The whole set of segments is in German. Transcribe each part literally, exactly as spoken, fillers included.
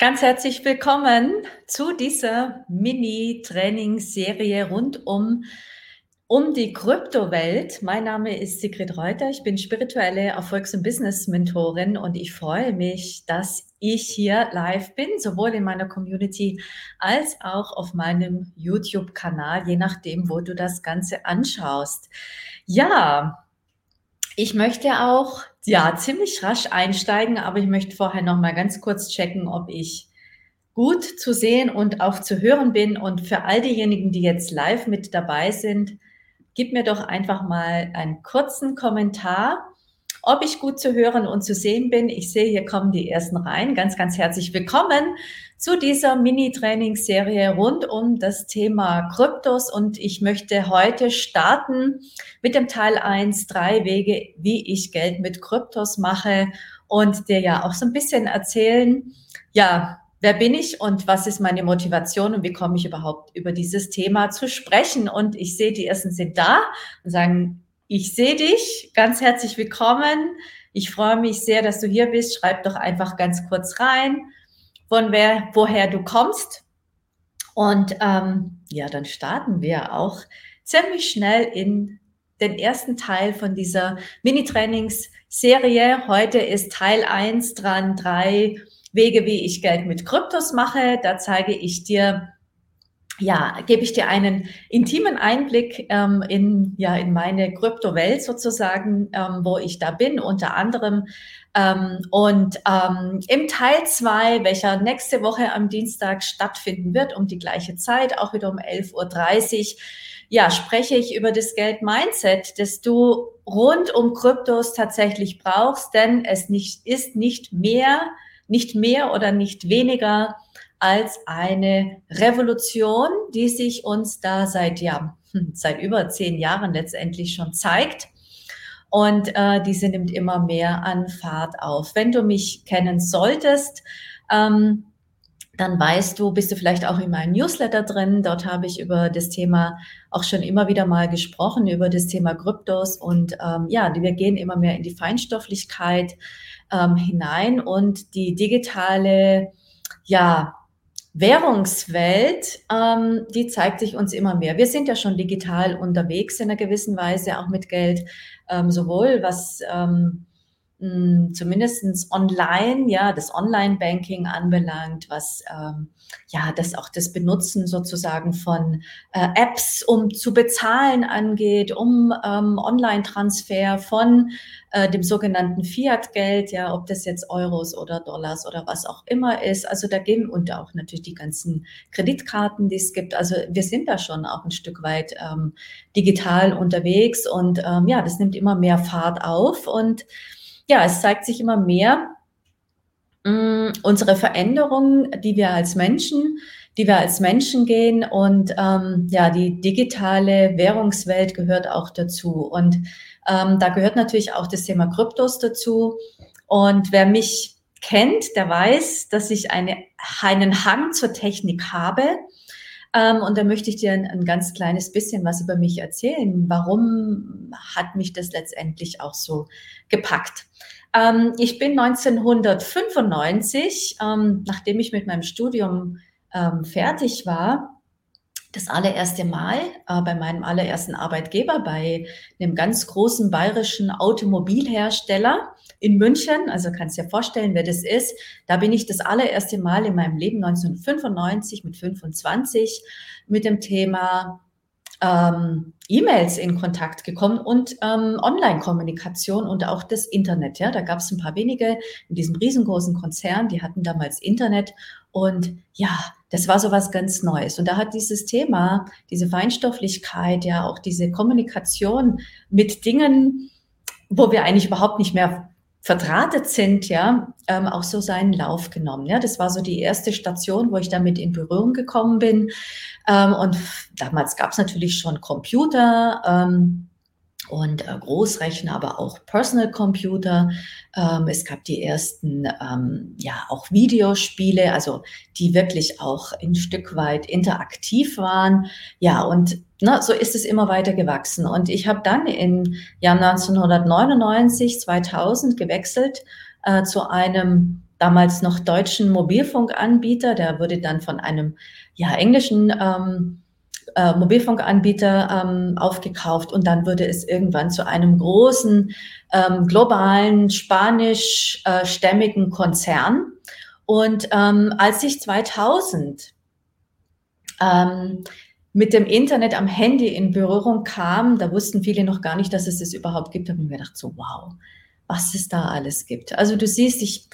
Ganz herzlich willkommen zu dieser Mini-Trainingsserie rund um, um die Kryptowelt. Mein Name ist Sigrid Reuter, ich bin spirituelle Erfolgs- und Business-Mentorin und ich freue mich, dass ich hier live bin, sowohl in meiner Community als auch auf meinem YouTube-Kanal, je nachdem, wo du das Ganze anschaust. Ja, ich möchte auch... Ja, ziemlich rasch einsteigen, aber ich möchte vorher noch mal ganz kurz checken, ob ich gut zu sehen und auch zu hören bin. Und für all diejenigen, die jetzt live mit dabei sind, gib mir doch einfach mal einen kurzen Kommentar, ob ich gut zu hören und zu sehen bin. Ich sehe, hier kommen die ersten rein. Ganz, ganz herzlich willkommen zu dieser Mini-Trainingsserie rund um das Thema Kryptos. Und ich möchte heute starten mit dem Teil eins, drei Wege, wie ich Geld mit Kryptos mache, und dir ja auch so ein bisschen erzählen, ja, wer bin ich und was ist meine Motivation und wie komme ich überhaupt über dieses Thema zu sprechen. Und ich sehe, die ersten sind da und sagen, ich sehe dich, ganz herzlich willkommen. Ich freue mich sehr, dass du hier bist. Schreib doch einfach ganz kurz rein, von wer, woher du kommst. Und ähm, ja, dann starten wir auch ziemlich schnell in den ersten Teil von dieser Mini-Trainings-Serie. Heute ist Teil eins dran, drei Wege, wie ich Geld mit Kryptos mache. Da zeige ich dir, ja, gebe ich dir einen intimen Einblick ähm, in, ja, in meine Kryptowelt sozusagen, ähm, wo ich da bin, unter anderem. Ähm, und ähm, im Teil zwei, welcher nächste Woche am Dienstag stattfinden wird, um die gleiche Zeit, auch wieder um elf Uhr dreißig, ja, spreche ich über das Geld-Mindset, das du rund um Kryptos tatsächlich brauchst, denn es nicht, ist nicht mehr, nicht mehr oder nicht weniger als eine Revolution, die sich uns da seit, ja, seit über zehn Jahren letztendlich schon zeigt. Und äh, diese nimmt immer mehr an Fahrt auf. Wenn du mich kennen solltest, ähm, dann weißt du, bist du vielleicht auch in meinem Newsletter drin. Dort habe ich über das Thema auch schon immer wieder mal gesprochen, über das Thema Kryptos. Und ähm, ja, wir gehen immer mehr in die Feinstofflichkeit ähm, hinein und die digitale, ja, Währungswelt, ähm, die zeigt sich uns immer mehr. Wir sind ja schon digital unterwegs in einer gewissen Weise, auch mit Geld, ähm, sowohl was ähm, mh, zumindest online, ja, das Online-Banking anbelangt, was ähm, ja, das auch das Benutzen sozusagen von äh, Apps, um zu bezahlen angeht, um ähm, Online-Transfer von äh, dem sogenannten Fiat-Geld, ja, ob das jetzt Euros oder Dollars oder was auch immer ist. Also da gehen und auch natürlich die ganzen Kreditkarten, die es gibt. Also wir sind da schon auch ein Stück weit ähm, digital unterwegs und ähm, ja, das nimmt immer mehr Fahrt auf und ja, es zeigt sich immer mehr, unsere Veränderungen, die wir als Menschen, die wir als Menschen gehen, und ähm, ja, die digitale Währungswelt gehört auch dazu, und ähm, da gehört natürlich auch das Thema Kryptos dazu. Und wer mich kennt, der weiß, dass ich eine, einen Hang zur Technik habe, ähm, und da möchte ich dir ein, ein ganz kleines bisschen was über mich erzählen. Warum hat mich das letztendlich auch so gepackt? Ich bin neunzehnhundertfünfundneunzig, nachdem ich mit meinem Studium fertig war, das allererste Mal bei meinem allerersten Arbeitgeber, bei einem ganz großen bayerischen Automobilhersteller in München, also kannst dir vorstellen, wer das ist, da bin ich das allererste Mal in meinem Leben neunzehnhundertfünfundneunzig mit fünfundzwanzig mit dem Thema Ähm, E-Mails in Kontakt gekommen und ähm, Online-Kommunikation und auch das Internet. Ja, da gab es ein paar wenige in diesem riesengroßen Konzern, die hatten damals Internet, und ja, das war so was ganz Neues. Und da hat dieses Thema, diese Feinstofflichkeit, ja auch diese Kommunikation mit Dingen, wo wir eigentlich überhaupt nicht mehr verdrahtet sind, ja, ähm, auch so seinen Lauf genommen. Ja, das war so die erste Station, wo ich damit in Berührung gekommen bin. Ähm, und damals gab es natürlich schon Computer ähm, und äh, Großrechner, aber auch Personal Computer. Ähm, es gab die ersten, ähm, ja, auch Videospiele, also die wirklich auch ein Stück weit interaktiv waren. Ja, und na, so ist es immer weiter gewachsen. Und ich habe dann im Jahr neunzehnhundertneunundneunzig, zweitausend gewechselt äh, zu einem damals noch deutschen Mobilfunkanbieter, der wurde dann von einem ja, englischen ähm, äh, Mobilfunkanbieter ähm, aufgekauft und dann wurde es irgendwann zu einem großen ähm, globalen spanischstämmigen äh, Konzern. Und ähm, als ich zweitausend ähm, mit dem Internet am Handy in Berührung kam, da wussten viele noch gar nicht, dass es das überhaupt gibt, da habe ich mir gedacht, so wow, was es da alles gibt. Also du siehst, ich,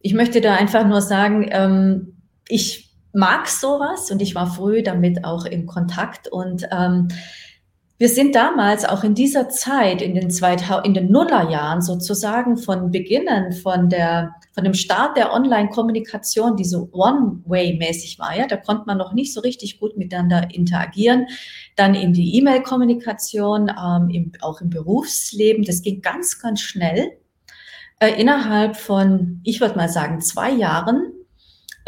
ich möchte da einfach nur sagen, ähm, ich mag sowas und ich war früh damit auch im Kontakt und ähm, wir sind damals auch in dieser Zeit, in den, zweitausend, in den Nullerjahren sozusagen von Beginnen, von, der, von dem Start der Online-Kommunikation, die so One-Way-mäßig war, ja, da konnte man noch nicht so richtig gut miteinander interagieren, dann in die E-Mail-Kommunikation, ähm, im, auch im Berufsleben, das ging ganz, ganz schnell. Äh, innerhalb von, ich würde mal sagen, zwei Jahren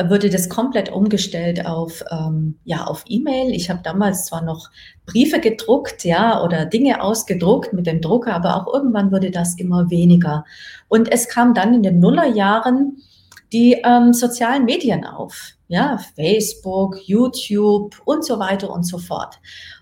wurde das komplett umgestellt auf, ähm, ja, auf E-Mail. Ich habe damals zwar noch Briefe gedruckt, ja, oder Dinge ausgedruckt mit dem Drucker, aber auch irgendwann wurde das immer weniger. Und es kam dann in den Nullerjahren die ähm, sozialen Medien auf, ja, Facebook, YouTube und so weiter und so fort.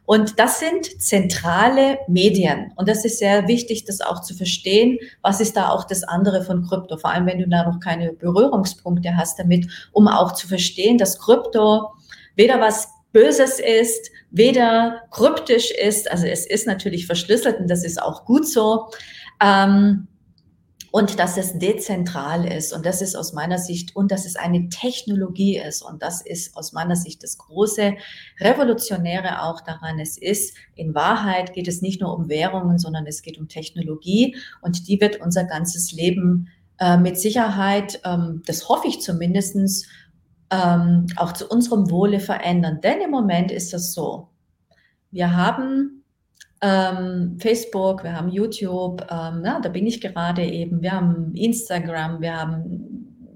Und das sind zentrale Medien. Und das ist sehr wichtig, das auch zu verstehen. Was ist da auch das andere von Krypto? Vor allem, wenn du da noch keine Berührungspunkte hast damit, um auch zu verstehen, dass Krypto weder was Böses ist, weder kryptisch ist. Also es ist natürlich verschlüsselt und das ist auch gut so. Ähm, Und dass es dezentral ist und das ist aus meiner Sicht und dass es eine Technologie ist und das ist aus meiner Sicht das große Revolutionäre auch daran. Es ist in Wahrheit geht es nicht nur um Währungen, sondern es geht um Technologie und die wird unser ganzes Leben äh, mit Sicherheit, ähm, das hoffe ich zumindest, ähm, auch zu unserem Wohle verändern. Denn im Moment ist das so, wir haben Facebook, wir haben YouTube, ähm, ja, da bin ich gerade eben, wir haben Instagram, wir haben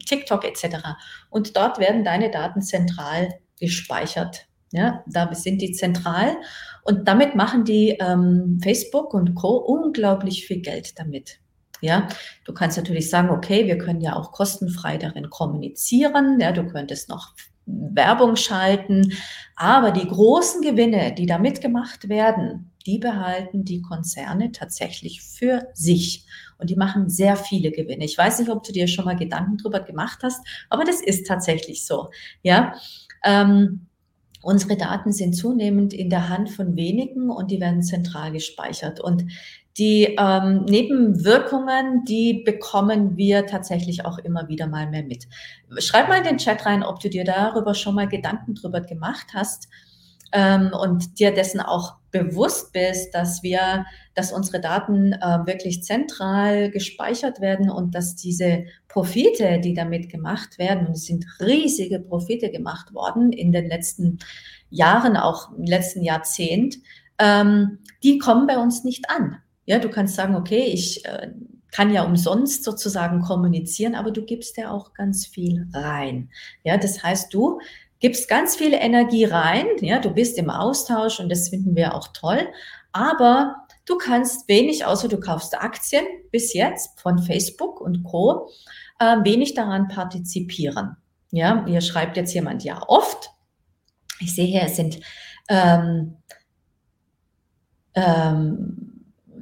TikTok et cetera. Und dort werden deine Daten zentral gespeichert. Ja, da sind die zentral und damit machen die ähm, Facebook und Co. unglaublich viel Geld damit. Ja, du kannst natürlich sagen, okay, wir können ja auch kostenfrei darin kommunizieren, ja, du könntest noch Werbung schalten, aber die großen Gewinne, die damit gemacht werden, die behalten die Konzerne tatsächlich für sich und die machen sehr viele Gewinne. Ich weiß nicht, ob du dir schon mal Gedanken drüber gemacht hast, aber das ist tatsächlich so. Ja, ähm, unsere Daten sind zunehmend in der Hand von wenigen und die werden zentral gespeichert und die ähm, Nebenwirkungen, die bekommen wir tatsächlich auch immer wieder mal mehr mit. Schreib mal in den Chat rein, ob du dir darüber schon mal Gedanken drüber gemacht hast ähm, und dir dessen auch bewusst bist, dass wir, dass unsere Daten äh, wirklich zentral gespeichert werden und dass diese Profite, die damit gemacht werden, und es sind riesige Profite gemacht worden in den letzten Jahren, auch im letzten Jahrzehnt, ähm, die kommen bei uns nicht an. Ja, du kannst sagen, okay, ich äh, kann ja umsonst sozusagen kommunizieren, aber du gibst ja auch ganz viel rein. Ja, das heißt, du gibst ganz viel Energie rein, ja, du bist im Austausch und das finden wir auch toll, aber du kannst wenig, außer du kaufst Aktien bis jetzt von Facebook und Co., äh, wenig daran partizipieren. Ja, hier schreibt jetzt jemand ja oft, ich sehe hier, es sind ähm, ähm,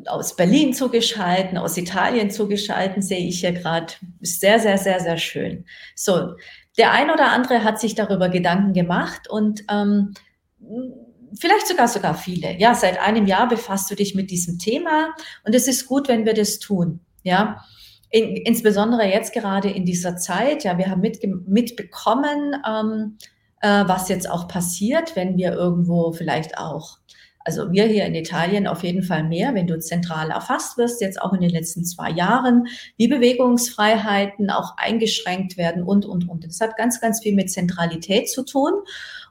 aus Berlin zugeschalten, aus Italien zugeschalten, sehe ich hier gerade. Ist sehr, sehr, sehr, sehr schön. So, der ein oder andere hat sich darüber Gedanken gemacht und ähm, vielleicht sogar, sogar viele. Ja, seit einem Jahr befasst du dich mit diesem Thema und es ist gut, wenn wir das tun. Ja, in, insbesondere jetzt gerade in dieser Zeit. Ja, wir haben mitge- mitbekommen, ähm, äh, was jetzt auch passiert, wenn wir irgendwo vielleicht auch also wir hier in Italien auf jeden Fall mehr, wenn du zentral erfasst wirst, jetzt auch in den letzten zwei Jahren, wie Bewegungsfreiheiten auch eingeschränkt werden und, und, und. Das hat ganz, ganz viel mit Zentralität zu tun.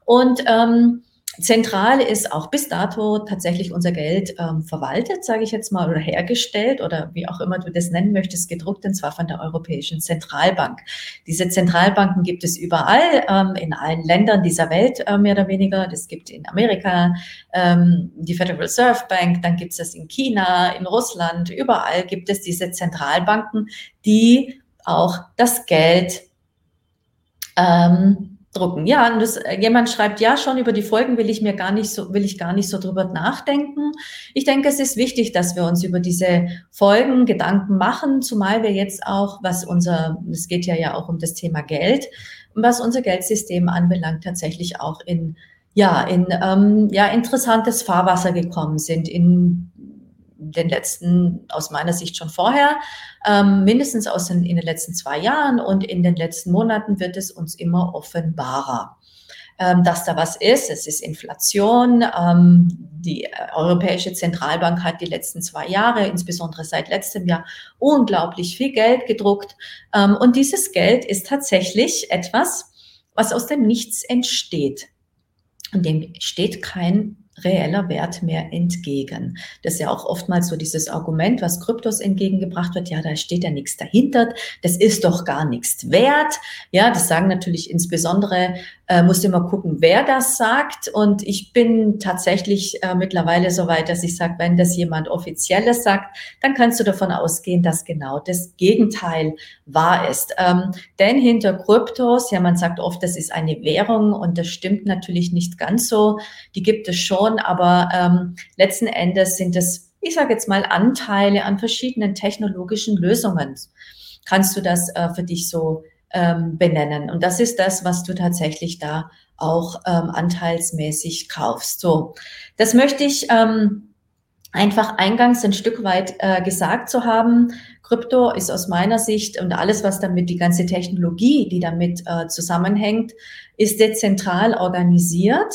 Und ähm, zentral ist auch bis dato tatsächlich unser Geld ähm, verwaltet, sage ich jetzt mal, oder hergestellt oder wie auch immer du das nennen möchtest, gedruckt, und zwar von der Europäischen Zentralbank. Diese Zentralbanken gibt es überall, ähm, in allen Ländern dieser Welt äh, mehr oder weniger. Das gibt in Amerika ähm, die Federal Reserve Bank, dann gibt es das in China, in Russland, überall gibt es diese Zentralbanken, die auch das Geld ähm, drucken. Ja, und das, jemand schreibt, ja, schon über die Folgen will ich mir gar nicht so, will ich gar nicht so drüber nachdenken. Ich denke, es ist wichtig, dass wir uns über diese Folgen Gedanken machen, zumal wir jetzt auch, was unser, es geht ja ja auch um das Thema Geld, was unser Geldsystem anbelangt, tatsächlich auch in, ja, in, ähm, ja, interessantes Fahrwasser gekommen sind, in den letzten, aus meiner Sicht schon vorher, ähm, mindestens aus den, in den letzten zwei Jahren und in den letzten Monaten wird es uns immer offenbarer, ähm, dass da was ist. Es ist Inflation. Ähm, die Europäische Zentralbank hat die letzten zwei Jahre, insbesondere seit letztem Jahr, unglaublich viel Geld gedruckt. Ähm, und dieses Geld ist tatsächlich etwas, was aus dem Nichts entsteht. Und dem steht kein reeller Wert mehr entgegen. Das ist ja auch oftmals so dieses Argument, was Kryptos entgegengebracht wird, ja, da steht ja nichts dahinter, das ist doch gar nichts wert. Ja, das sagen natürlich insbesondere, äh, musst immer gucken, wer das sagt, und ich bin tatsächlich äh, mittlerweile so weit, dass ich sage, wenn das jemand Offizielles sagt, dann kannst du davon ausgehen, dass genau das Gegenteil wahr ist. Ähm, denn hinter Kryptos, ja, man sagt oft, das ist eine Währung, und das stimmt natürlich nicht ganz so, die gibt es schon, aber ähm, letzten Endes sind es, ich sage jetzt mal, Anteile an verschiedenen technologischen Lösungen. Kannst du das äh, für dich so ähm, benennen? Und das ist das, was du tatsächlich da auch ähm, anteilsmäßig kaufst. So, das möchte ich ähm, einfach eingangs ein Stück weit äh, gesagt zu haben. Krypto ist aus meiner Sicht und alles, was damit, die ganze Technologie, die damit äh, zusammenhängt, ist dezentral organisiert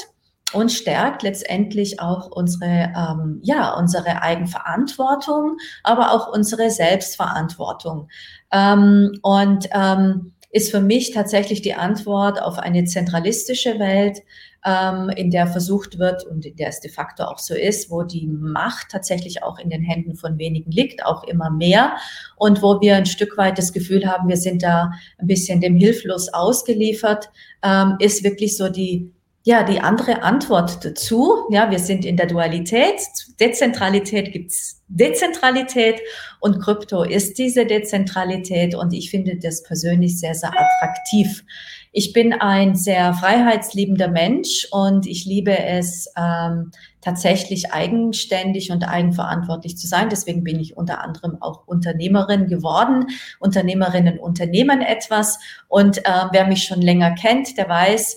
und stärkt letztendlich auch unsere, ähm, ja, unsere Eigenverantwortung, aber auch unsere Selbstverantwortung. Ähm, und ähm, ist für mich tatsächlich die Antwort auf eine zentralistische Welt, ähm, in der versucht wird und in der es de facto auch so ist, wo die Macht tatsächlich auch in den Händen von wenigen liegt, auch immer mehr, und wo wir ein Stück weit das Gefühl haben, wir sind da ein bisschen dem hilflos ausgeliefert, ähm, ist wirklich so die Ja, die andere Antwort dazu. Ja, wir sind in der Dualität. Dezentralität gibt's Dezentralität, und Krypto ist diese Dezentralität, und ich finde das persönlich sehr, sehr attraktiv. Ich bin ein sehr freiheitsliebender Mensch, und ich liebe es, ähm, tatsächlich eigenständig und eigenverantwortlich zu sein. Deswegen bin ich unter anderem auch Unternehmerin geworden. Unternehmerinnen unternehmen etwas, und äh, wer mich schon länger kennt, der weiß,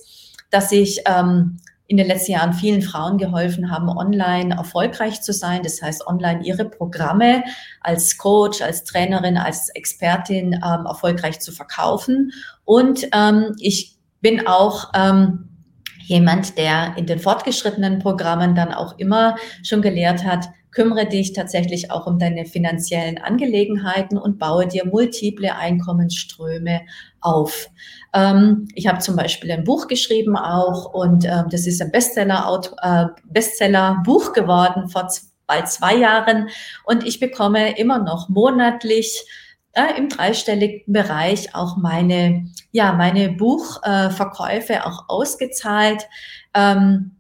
dass ich ähm, in den letzten Jahren vielen Frauen geholfen habe, online erfolgreich zu sein. Das heißt, online ihre Programme als Coach, als Trainerin, als Expertin ähm, erfolgreich zu verkaufen. Und ähm, ich bin auch ähm, jemand, der in den fortgeschrittenen Programmen dann auch immer schon gelehrt hat, kümmere dich tatsächlich auch um deine finanziellen Angelegenheiten und baue dir multiple Einkommensströme auf. Ähm, ich habe zum Beispiel ein Buch geschrieben auch, und ähm, das ist ein Bestseller, äh, Bestseller-Buch geworden vor z- bald zwei Jahren, und ich bekomme immer noch monatlich äh, im dreistelligen Bereich auch meine, ja, meine Buchverkäufe äh, auch ausgezahlt. Ähm,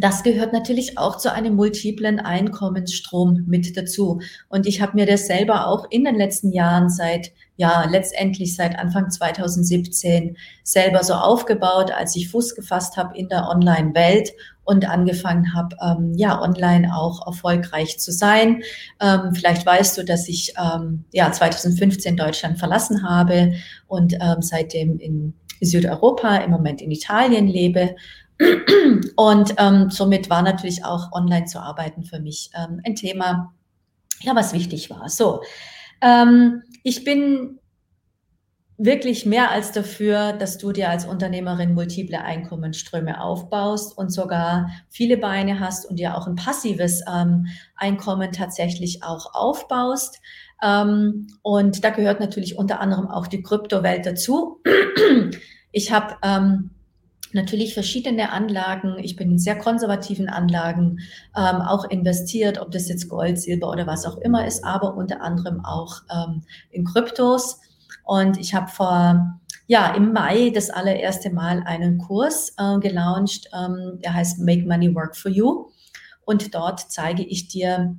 Das gehört natürlich auch zu einem multiplen Einkommensstrom mit dazu. Und ich habe mir das selber auch in den letzten Jahren seit, ja, letztendlich seit Anfang zweitausendsiebzehn selber so aufgebaut, als ich Fuß gefasst habe in der Online-Welt und angefangen habe, ähm, ja, online auch erfolgreich zu sein. Ähm, vielleicht weißt du, dass ich ähm, ja, zweitausendfünfzehn Deutschland verlassen habe und ähm, seitdem in Südeuropa, im Moment in Italien lebe. Und ähm, somit war natürlich auch online zu arbeiten für mich ähm, ein Thema, ja, was wichtig war. So, ähm, ich bin wirklich mehr als dafür, dass du dir als Unternehmerin multiple Einkommensströme aufbaust und sogar viele Beine hast und dir auch ein passives ähm, Einkommen tatsächlich auch aufbaust. Ähm, und da gehört natürlich unter anderem auch die Kryptowelt dazu. Ich habe ähm, natürlich verschiedene Anlagen. Ich bin in sehr konservativen Anlagen ähm, auch investiert, ob das jetzt Gold, Silber oder was auch immer ist, aber unter anderem auch ähm, in Kryptos. Und ich habe vor, ja, im Mai das allererste Mal einen Kurs äh, gelauncht, ähm, der heißt Make Money Work for You. Und dort zeige ich dir,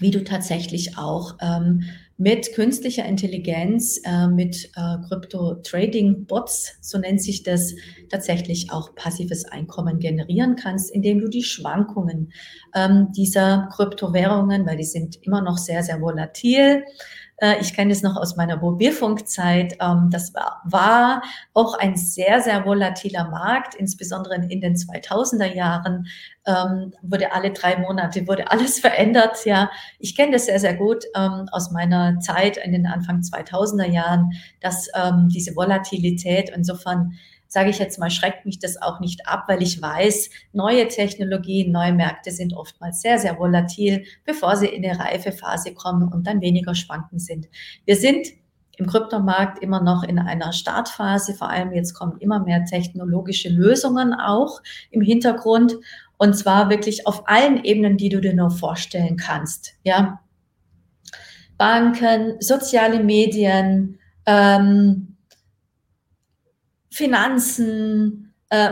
wie du tatsächlich auch ähm, mit künstlicher Intelligenz, äh, mit Krypto-Trading-Bots, äh, so nennt sich das, tatsächlich auch passives Einkommen generieren kannst, indem du die Schwankungen ähm, dieser Kryptowährungen, weil die sind immer noch sehr, sehr volatil. Äh, ich kenne das noch aus meiner Mobilfunkzeit. Ähm, das war, war auch ein sehr, sehr volatiler Markt, insbesondere in den zweitausender Jahren. Ähm, wurde alle drei Monate, wurde alles verändert. Ja, ich kenne das sehr, sehr gut ähm, aus meiner Zeit in den Anfang zweitausender Jahren, dass ähm, diese Volatilität, insofern sage ich jetzt mal, schreckt mich das auch nicht ab, weil ich weiß, neue Technologien, neue Märkte sind oftmals sehr, sehr volatil, bevor sie in eine reife Phase kommen und dann weniger schwankend sind. Wir sind im Kryptomarkt immer noch in einer Startphase, vor allem jetzt kommen immer mehr technologische Lösungen auch im Hintergrund. Und zwar wirklich auf allen Ebenen, die du dir nur vorstellen kannst. Ja? Banken, soziale Medien, ähm, Finanzen, äh,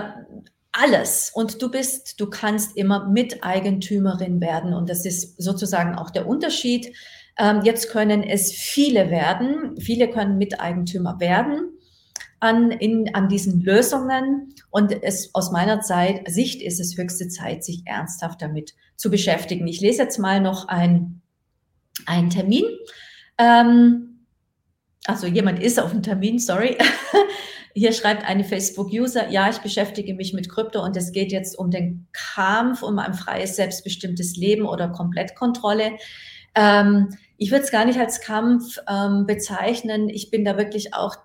alles. Und du bist, du kannst immer Miteigentümerin werden. Und das ist sozusagen auch der Unterschied. Ähm, jetzt können es viele werden. Viele können Miteigentümer werden an, in, an diesen Lösungen, und es aus meiner Zeit, Sicht ist es höchste Zeit, sich ernsthaft damit zu beschäftigen. Ich lese jetzt mal noch ein, einen Termin. Ähm, also jemand ist auf dem Termin, sorry. Hier schreibt eine Facebook-User, ja, ich beschäftige mich mit Krypto und es geht jetzt um den Kampf, um ein freies, selbstbestimmtes Leben oder Komplettkontrolle. Ähm, ich würde es gar nicht als Kampf ähm, bezeichnen. Ich bin da wirklich auch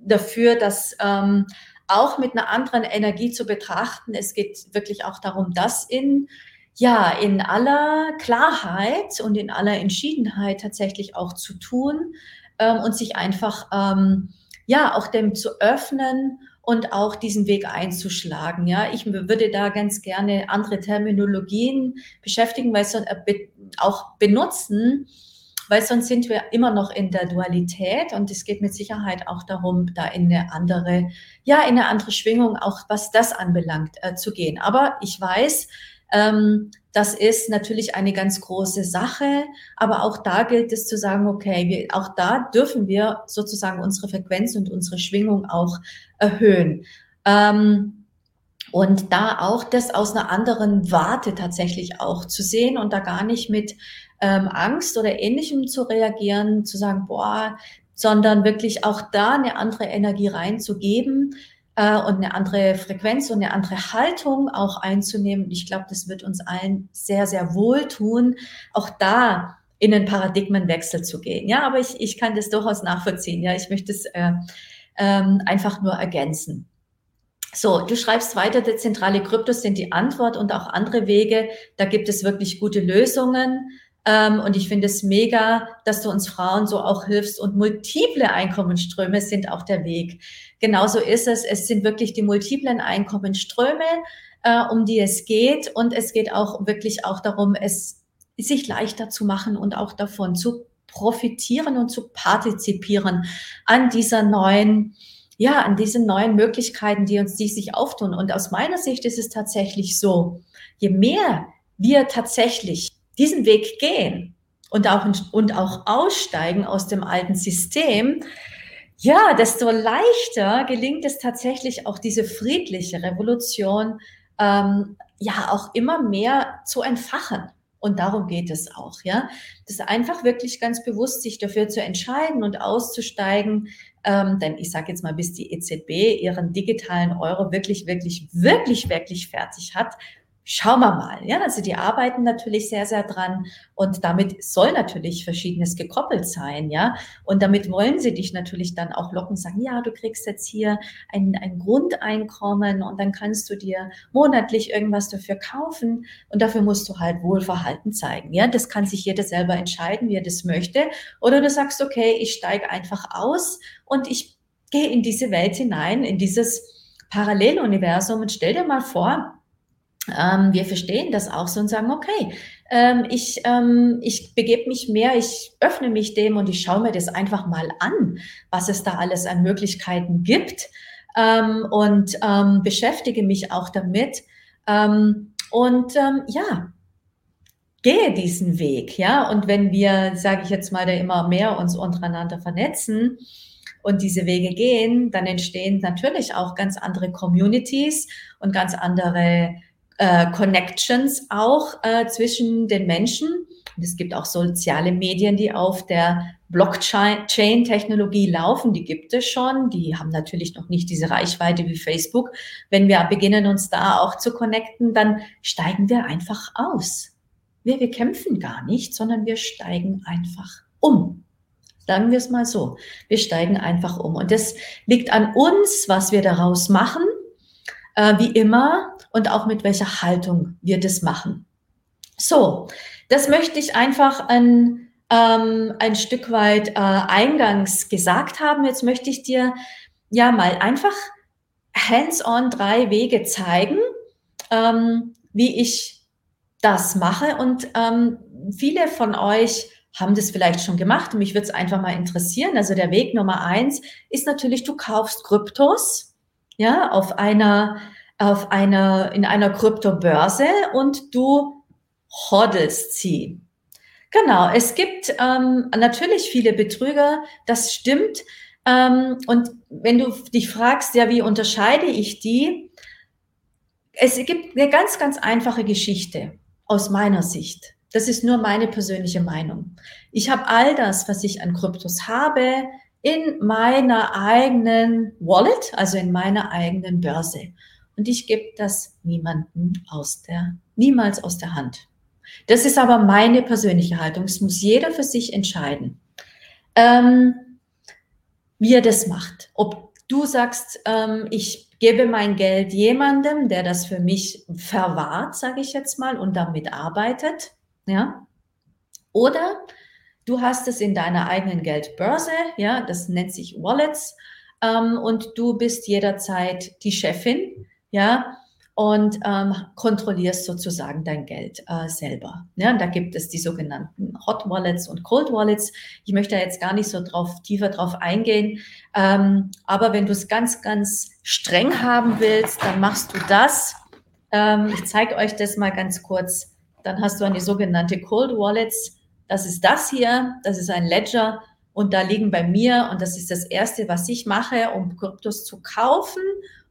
dafür, dass ähm, auch mit einer anderen Energie zu betrachten. Es geht wirklich auch darum, das in, ja, in aller Klarheit und in aller Entschiedenheit tatsächlich auch zu tun ähm, und sich einfach ähm, ja auch dem zu öffnen und auch diesen Weg einzuschlagen. Ja, ich würde da ganz gerne andere Terminologien beschäftigen, weil so, äh, auch benutzen, weil sonst sind wir immer noch in der Dualität, und es geht mit Sicherheit auch darum, da in eine andere, ja, in eine andere Schwingung, auch was das anbelangt, äh, zu gehen. Aber ich weiß, ähm, das ist natürlich eine ganz große Sache, aber auch da gilt es zu sagen, okay, wir, auch da dürfen wir sozusagen unsere Frequenz und unsere Schwingung auch erhöhen. Ähm, Und da auch das aus einer anderen Warte tatsächlich auch zu sehen und da gar nicht mit ähm, Angst oder Ähnlichem zu reagieren, zu sagen, boah, sondern wirklich auch da eine andere Energie reinzugeben äh, und eine andere Frequenz und eine andere Haltung auch einzunehmen. Ich glaube, das wird uns allen sehr, sehr wohltun, auch da in den Paradigmenwechsel zu gehen. Ja, aber ich, ich kann das durchaus nachvollziehen. Ja, ich möchte es äh, ähm, einfach nur ergänzen. So, du schreibst weiter, dezentrale Kryptos sind die Antwort und auch andere Wege. Da gibt es wirklich gute Lösungen. Ähm, und ich finde es mega, dass du uns Frauen so auch hilfst. Und multiple Einkommensströme sind auch der Weg. Genauso ist es. Es sind wirklich die multiplen Einkommensströme, äh, um die es geht. Und es geht auch wirklich auch darum, es sich leichter zu machen und auch davon zu profitieren und zu partizipieren an dieser neuen Ja, an diesen neuen Möglichkeiten, die uns, die sich auftun. Und aus meiner Sicht ist es tatsächlich so, je mehr wir tatsächlich diesen Weg gehen und auch, und auch aussteigen aus dem alten System, ja, desto leichter gelingt es tatsächlich auch, diese friedliche Revolution, ähm, ja, auch immer mehr zu entfachen. Und darum geht es auch, ja. Das ist einfach wirklich ganz bewusst, sich dafür zu entscheiden und auszusteigen. Ähm, denn ich sage jetzt mal, bis die E Z B ihren digitalen Euro wirklich, wirklich, wirklich, wirklich fertig hat, schauen wir mal. Ja, also die arbeiten natürlich sehr, sehr dran, und damit soll natürlich Verschiedenes gekoppelt sein, ja. Und damit wollen sie dich natürlich dann auch locken, sagen, ja, du kriegst jetzt hier ein, ein Grundeinkommen und dann kannst du dir monatlich irgendwas dafür kaufen, und dafür musst du halt Wohlverhalten zeigen, ja. Das kann sich jeder selber entscheiden, wie er das möchte. Oder du sagst, okay, ich steige einfach aus und ich gehe in diese Welt hinein, in dieses Paralleluniversum, und stell dir mal vor, Ähm, wir verstehen das auch so und sagen, okay, ähm, ich, ähm, ich begebe mich mehr, ich öffne mich dem und ich schaue mir das einfach mal an, was es da alles an Möglichkeiten gibt, ähm, und ähm, beschäftige mich auch damit. Ähm, und ähm, ja, gehe diesen Weg, ja, und wenn wir, sage ich jetzt mal, da immer mehr uns untereinander vernetzen und diese Wege gehen, dann entstehen natürlich auch ganz andere Communities und ganz andere äh, Connections auch äh, zwischen den Menschen. Und es gibt auch soziale Medien, die auf der Blockchain-Technologie laufen, die gibt es schon, die haben natürlich noch nicht diese Reichweite wie Facebook. Wenn wir beginnen, uns da auch zu connecten, dann steigen wir einfach aus. Wir, wir kämpfen gar nicht, sondern wir steigen einfach um. Sagen wir es mal so, wir steigen einfach um. Und das liegt an uns, was wir daraus machen, äh, wie immer, und auch mit welcher Haltung wir das machen. So, das möchte ich einfach an, ähm, ein Stück weit äh, eingangs gesagt haben. Jetzt möchte ich dir ja mal einfach hands-on drei Wege zeigen, ähm, wie ich das mache, und ähm, viele von euch haben das vielleicht schon gemacht. Mich würde es einfach mal interessieren. Also der Weg Nummer eins ist natürlich, du kaufst Kryptos, ja, auf einer, auf einer, in einer Kryptobörse, und du hoddelst sie. Genau. Es gibt ähm, natürlich viele Betrüger. Das stimmt. Ähm, und wenn du dich fragst, ja, wie unterscheide ich die? Es gibt eine ganz, ganz einfache Geschichte. Aus meiner Sicht, das ist nur meine persönliche Meinung. Ich habe all das, was ich an Kryptos habe, in meiner eigenen Wallet, also in meiner eigenen Börse. Und ich gebe das niemanden aus der, niemals aus der Hand. Das ist aber meine persönliche Haltung. Es muss jeder für sich entscheiden, ähm, wie er das macht. Ob du sagst, ähm, ich gebe mein Geld jemandem, der das für mich verwahrt, sage ich jetzt mal, und damit arbeitet, ja? Oder du hast es in deiner eigenen Geldbörse, ja, das nennt sich Wallets, ähm, und du bist jederzeit die Chefin, ja, und ähm, kontrollierst sozusagen dein Geld äh, selber. Ja, und da gibt es die sogenannten Hot Wallets und Cold Wallets. Ich möchte da jetzt gar nicht so drauf, tiefer drauf eingehen. Ähm, aber wenn du es ganz, ganz streng haben willst, dann machst du das. Ähm, ich zeige euch das mal ganz kurz. Dann hast du eine sogenannte Cold Wallets. Das ist das hier. Das ist ein Ledger. Und da liegen bei mir, und das ist das Erste, was ich mache, um Kryptos zu kaufen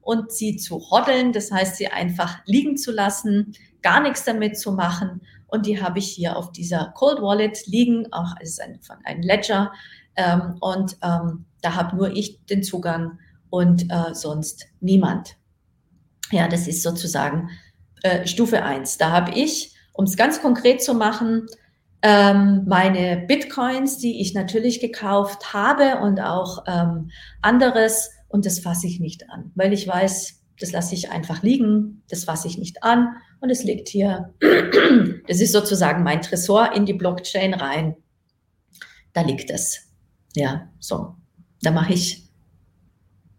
und sie zu hoddeln, das heißt, sie einfach liegen zu lassen, gar nichts damit zu machen. Und die habe ich hier auf dieser Cold Wallet liegen, auch es ist ein, ein Ledger. Ähm, und ähm, da habe nur ich den Zugang und äh, sonst niemand. Ja, das ist sozusagen äh, Stufe eins. Da habe ich, um es ganz konkret zu machen, Ähm, meine Bitcoins, die ich natürlich gekauft habe, und auch ähm, anderes, und das fasse ich nicht an, weil ich weiß, das lasse ich einfach liegen, das fasse ich nicht an, und es liegt hier, das ist sozusagen mein Tresor, in die Blockchain rein, da liegt es, ja, so, da mache ich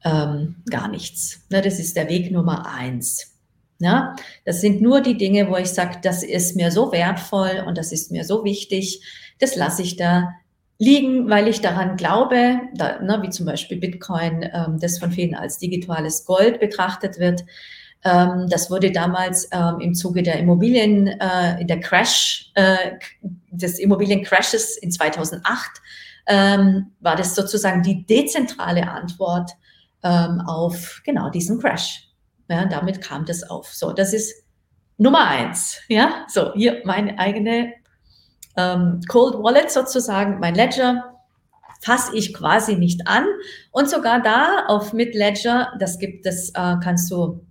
ähm, gar nichts, ne, das ist der Weg Nummer eins. Ja, das sind nur die Dinge, wo ich sage, das ist mir so wertvoll und das ist mir so wichtig, das lasse ich da liegen, weil ich daran glaube, da, ne, wie zum Beispiel Bitcoin, ähm, das von vielen als digitales Gold betrachtet wird. Ähm, das wurde damals ähm, im Zuge der Immobilien, äh, der Crash, äh, des Immobiliencrashes in zweitausendacht, ähm, war das sozusagen die dezentrale Antwort ähm, auf genau diesen Crash. Ja, damit kam das auf. So, das ist Nummer eins. Ja, so hier meine eigene ähm, Cold Wallet sozusagen, mein Ledger fasse ich quasi nicht an, und sogar da auf mit Ledger, das gibt es, äh, kannst du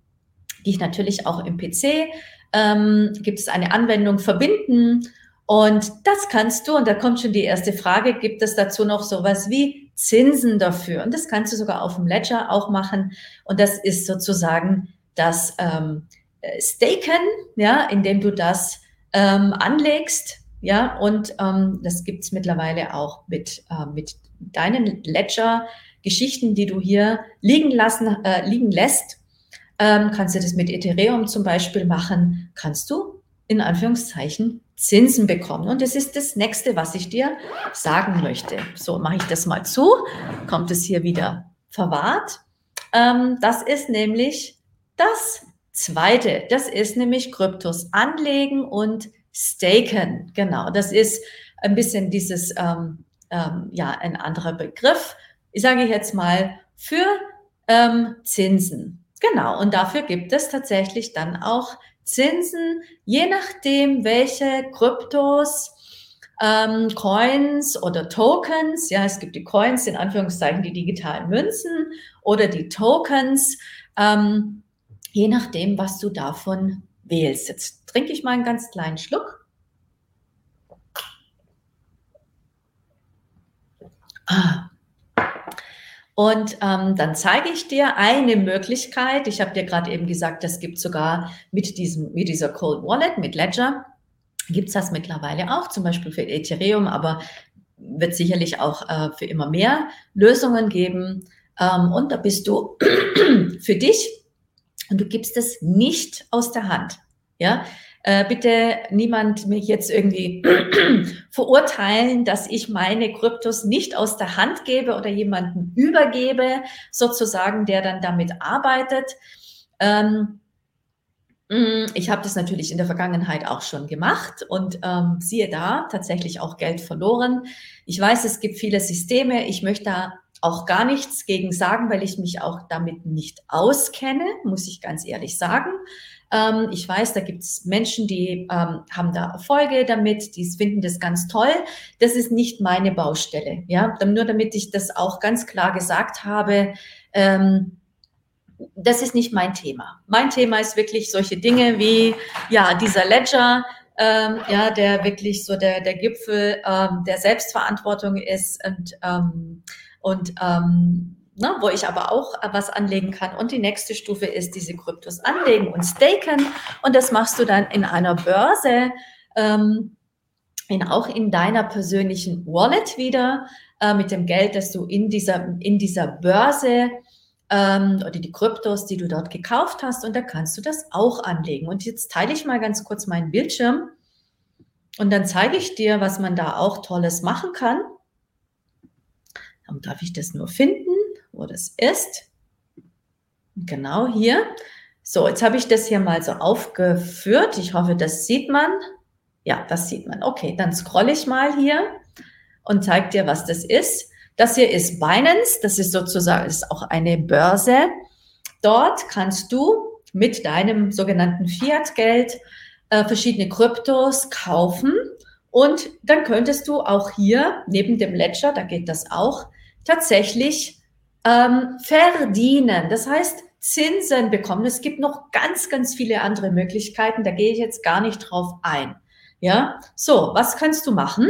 dich natürlich auch im P C ähm, gibt es eine Anwendung verbinden, und das kannst du, und da kommt schon die erste Frage, gibt es dazu noch sowas wie Zinsen dafür, und das kannst du sogar auf dem Ledger auch machen, und das ist sozusagen das ähm, Staken, ja, indem du das ähm, anlegst, ja, und ähm, das gibt's mittlerweile auch mit äh, mit deinen Ledger-Geschichten, die du hier liegen lassen äh, liegen lässt, ähm, kannst du das mit Ethereum zum Beispiel machen, kannst du in Anführungszeichen Zinsen bekommen. Und das ist das Nächste, was ich dir sagen möchte. So, mache ich das mal zu. Kommt es hier wieder verwahrt. Ähm, das ist nämlich das Zweite. Das ist nämlich Kryptos anlegen und staken. Genau, das ist ein bisschen dieses, ähm, ähm, ja, ein anderer Begriff. Ich sage jetzt mal für ähm, Zinsen. Genau, und dafür gibt es tatsächlich dann auch Zinsen, je nachdem, welche Kryptos, ähm, Coins oder Tokens, ja, es gibt die Coins, in Anführungszeichen die digitalen Münzen oder die Tokens, ähm, je nachdem, was du davon wählst. Jetzt trinke ich mal einen ganz kleinen Schluck. Ah. Und ähm, dann zeige ich dir eine Möglichkeit. Ich habe dir gerade eben gesagt, das gibt es sogar mit, diesem, mit dieser Cold Wallet, mit Ledger, gibt es das mittlerweile auch, zum Beispiel für Ethereum, aber wird sicherlich auch äh, für immer mehr Lösungen geben. Ähm, und da bist du für dich und du gibst es nicht aus der Hand. Ja? Äh, bitte niemand mich jetzt irgendwie verurteilen, dass ich meine Kryptos nicht aus der Hand gebe oder jemanden übergebe, sozusagen, der dann damit arbeitet. Ähm, ich habe das natürlich in der Vergangenheit auch schon gemacht und ähm, siehe da, tatsächlich auch Geld verloren. Ich weiß, es gibt viele Systeme. Ich möchte da auch gar nichts gegen sagen, weil ich mich auch damit nicht auskenne, muss ich ganz ehrlich sagen. Ähm, ich weiß, da gibt es Menschen, die ähm, haben da Erfolge damit, die finden das ganz toll. Das ist nicht meine Baustelle. Ja? Nur damit ich das auch ganz klar gesagt habe, ähm, das ist nicht mein Thema. Mein Thema ist wirklich solche Dinge wie ja dieser Ledger, ähm, ja, der wirklich so der, der Gipfel ähm, der Selbstverantwortung ist und ähm, Und ähm, na, wo ich aber auch was anlegen kann. Und die nächste Stufe ist, diese Kryptos anlegen und staken. Und das machst du dann in einer Börse, ähm, in, auch in deiner persönlichen Wallet wieder, äh, mit dem Geld, das du in dieser, in dieser Börse ähm, oder die Kryptos, die du dort gekauft hast. Und da kannst du das auch anlegen. Und jetzt teile ich mal ganz kurz meinen Bildschirm und dann zeige ich dir, was man da auch Tolles machen kann. Dann darf ich das nur finden, wo das ist. Genau hier. So, jetzt habe ich das hier mal so aufgeführt. Ich hoffe, das sieht man. Ja, das sieht man. Okay, dann scrolle ich mal hier und zeige dir, was das ist. Das hier ist Binance. Das ist sozusagen ist auch eine Börse. Dort kannst du mit deinem sogenannten Fiat-Geld äh, verschiedene Kryptos kaufen. Und dann könntest du auch hier, neben dem Ledger, da geht das auch, tatsächlich ähm, verdienen. Das heißt, Zinsen bekommen. Es gibt noch ganz, ganz viele andere Möglichkeiten. Da gehe ich jetzt gar nicht drauf ein. Ja, so, was kannst du machen?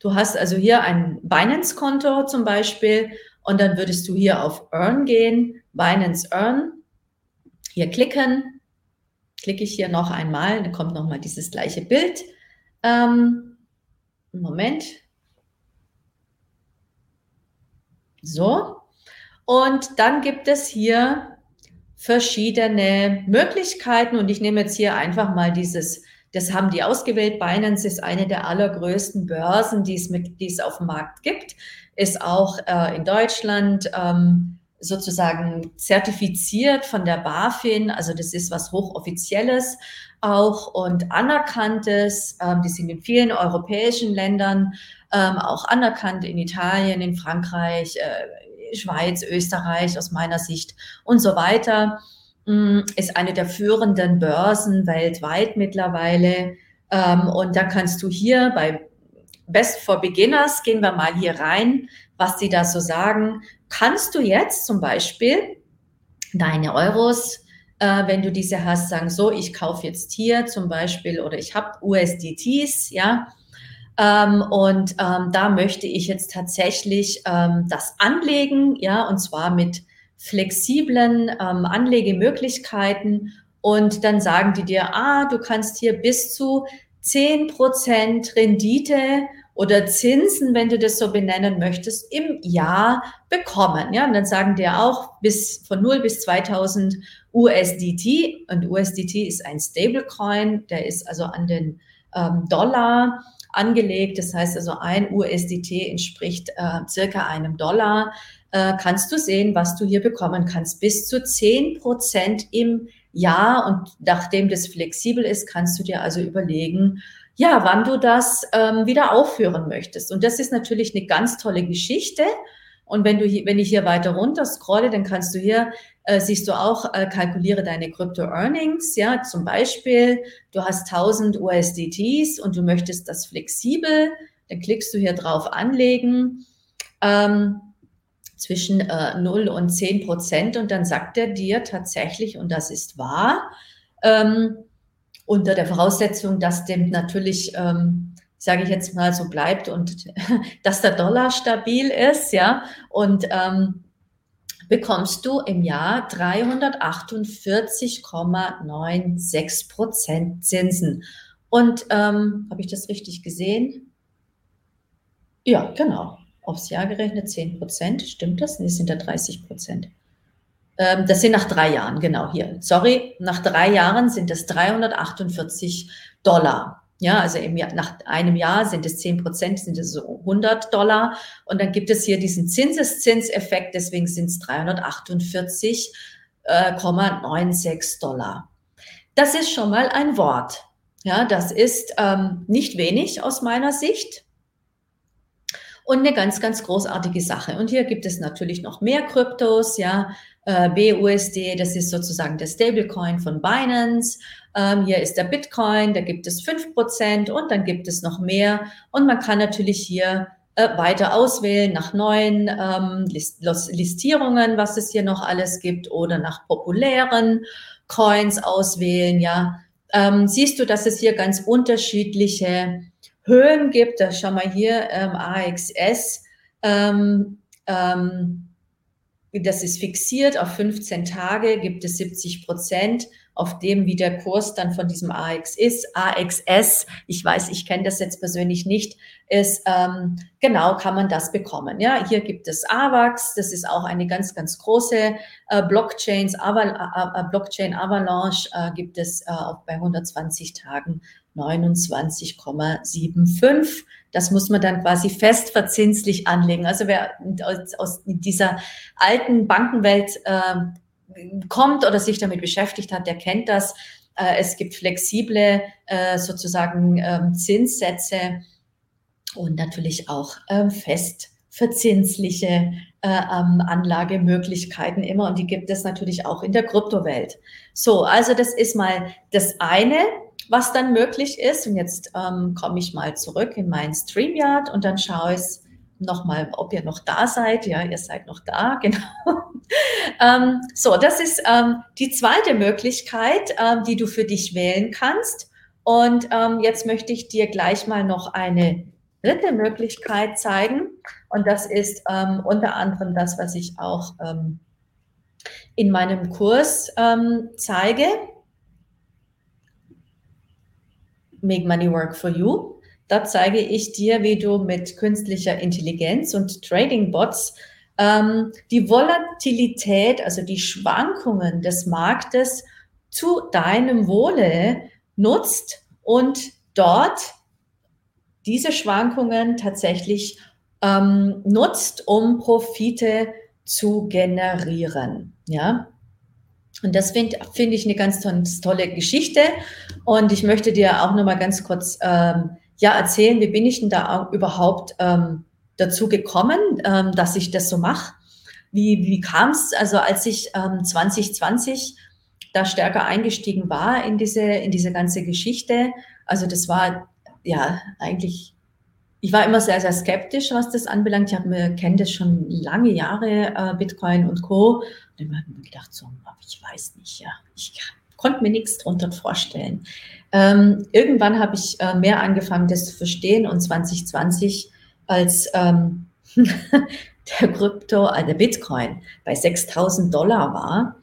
Du hast also hier ein Binance-Konto zum Beispiel und dann würdest du hier auf Earn gehen, Binance Earn, hier klicken. Klicke ich hier noch einmal, dann kommt nochmal dieses gleiche Bild. Ähm, Moment. So. Und dann gibt es hier verschiedene Möglichkeiten. Und ich nehme jetzt hier einfach mal dieses, das haben die ausgewählt. Binance ist eine der allergrößten Börsen, die es, mit, die es auf dem Markt gibt. Ist auch äh, in Deutschland ähm, sozusagen zertifiziert von der BaFin. Also das ist was Hochoffizielles auch und Anerkanntes. Ähm, die sind in vielen europäischen Ländern ähm, auch anerkannt, in Italien, in Frankreich, äh, Schweiz, Österreich aus meiner Sicht und so weiter. Ähm, ist eine der führenden Börsen weltweit mittlerweile. Ähm, und da kannst du hier bei Best for Beginners, gehen wir mal hier rein, was die da so sagen, kannst du jetzt zum Beispiel deine Euros, äh, wenn du diese hast, sagen, so, ich kaufe jetzt hier zum Beispiel oder ich habe U S D Ts, ja, ähm, und ähm, da möchte ich jetzt tatsächlich ähm, das anlegen, ja, und zwar mit flexiblen ähm, Anlegemöglichkeiten und dann sagen die dir, ah, du kannst hier bis zu zehn Prozent Rendite oder Zinsen, wenn du das so benennen möchtest, im Jahr bekommen. Ja, und dann sagen dir auch bis von null bis zweitausend U S D T. Und U S D T ist ein Stablecoin, der ist also an den ähm, Dollar angelegt. Das heißt also, ein U S D T entspricht äh, circa einem Dollar. Äh, kannst du sehen, was du hier bekommen kannst. Bis zu zehn Prozent im Jahr. Und nachdem das flexibel ist, kannst du dir also überlegen, ja, wann du das ähm, wieder aufführen möchtest. Und das ist natürlich eine ganz tolle Geschichte. Und wenn du, wenn ich hier weiter runter scrolle, dann kannst du hier, äh, siehst du auch, äh, kalkuliere deine Crypto-Earnings, ja, zum Beispiel, du hast tausend U S D Ts und du möchtest das flexibel, dann klickst du hier drauf anlegen, ähm, zwischen äh, null und zehn Prozent und dann sagt er dir tatsächlich, und das ist wahr, ähm, unter der Voraussetzung, dass dem natürlich... Ähm, sage ich jetzt mal, so bleibt und dass der Dollar stabil ist, ja, und ähm, bekommst du im Jahr dreihundertachtundvierzig Komma sechsundneunzig Prozent Zinsen. Und ähm, habe ich das richtig gesehen? Ja, genau. Aufs Jahr gerechnet zehn Prozent. Stimmt das? Nee, sind da dreißig Prozent. Ähm, das sind nach drei Jahren, genau hier. Sorry, nach drei Jahren sind das dreihundertachtundvierzig Dollar. Ja, also im Jahr, nach einem Jahr sind es zehn Prozent, sind es so hundert Dollar. Und dann gibt es hier diesen Zinseszinseffekt, deswegen sind es dreihundertachtundvierzig Komma sechsundneunzig Dollar. Das ist schon mal ein Wort. Ja, das ist ähm, nicht wenig aus meiner Sicht und eine ganz, ganz großartige Sache. Und hier gibt es natürlich noch mehr Kryptos, ja. B U S D, das ist sozusagen der Stablecoin von Binance. Ähm, hier ist der Bitcoin, da gibt es fünf Prozent und dann gibt es noch mehr. Und man kann natürlich hier äh, weiter auswählen nach neuen ähm, List- Listierungen, was es hier noch alles gibt, oder nach populären Coins auswählen. Ja, ähm, siehst du, dass es hier ganz unterschiedliche Höhen gibt. Da schauen wir hier, ähm, A X S, ähm, ähm, das ist fixiert, auf fünfzehn Tage gibt es siebzig Prozent, auf dem, wie der Kurs dann von diesem A X ist. A X S, ich weiß, ich kenne das jetzt persönlich nicht, ist, ähm, genau, kann man das bekommen. Ja, hier gibt es AVAX, das ist auch eine ganz, ganz große äh, Blockchains, Aval- äh, Blockchain Avalanche, äh, gibt es äh, auch bei hundertzwanzig Tagen neunundzwanzig Komma fünfundsiebzig. Das muss man dann quasi fest verzinslich anlegen. Also wer aus, aus dieser alten Bankenwelt äh, kommt oder sich damit beschäftigt hat, der kennt das. Äh, es gibt flexible äh, sozusagen äh, Zinssätze und natürlich auch äh, fest verzinsliche äh, Anlagemöglichkeiten immer. Und die gibt es natürlich auch in der Kryptowelt. So, also das ist mal das eine, was dann möglich ist. Und jetzt ähm, komme ich mal zurück in meinen StreamYard und dann schaue ich nochmal, ob ihr noch da seid. Ja, ihr seid noch da, genau. ähm, so, das ist ähm, die zweite Möglichkeit, ähm, die du für dich wählen kannst. Und ähm, jetzt möchte ich dir gleich mal noch eine dritte Möglichkeit zeigen. Und das ist ähm, unter anderem das, was ich auch ähm, in meinem Kurs ähm, zeige. Make Money Work for You. Da zeige ich dir, wie du mit künstlicher Intelligenz und Trading-Bots ähm, die Volatilität, also die Schwankungen des Marktes zu deinem Wohle nutzt und dort diese Schwankungen tatsächlich ähm, nutzt, um Profite zu generieren. Ja. Und das finde find ich eine ganz tolle Geschichte. Und ich möchte dir auch noch mal ganz kurz ähm, ja, erzählen, wie bin ich denn da überhaupt ähm, dazu gekommen, ähm, dass ich das so mache? Wie, wie kam es? Also als ich ähm, zwanzig zwanzig da stärker eingestiegen war in diese, in diese ganze Geschichte, also das war ja eigentlich, ich war immer sehr, sehr skeptisch, was das anbelangt. Ich habe mir, kenne das schon lange Jahre, äh, Bitcoin und Co. Und dann habe ich mir gedacht, so, ich weiß nicht, ja, ich kann. Konnte mir nichts drunter vorstellen. Ähm, irgendwann habe ich äh, mehr angefangen, das zu verstehen, und zwanzig zwanzig, als ähm, der Krypto, äh, der Bitcoin bei sechstausend Dollar war,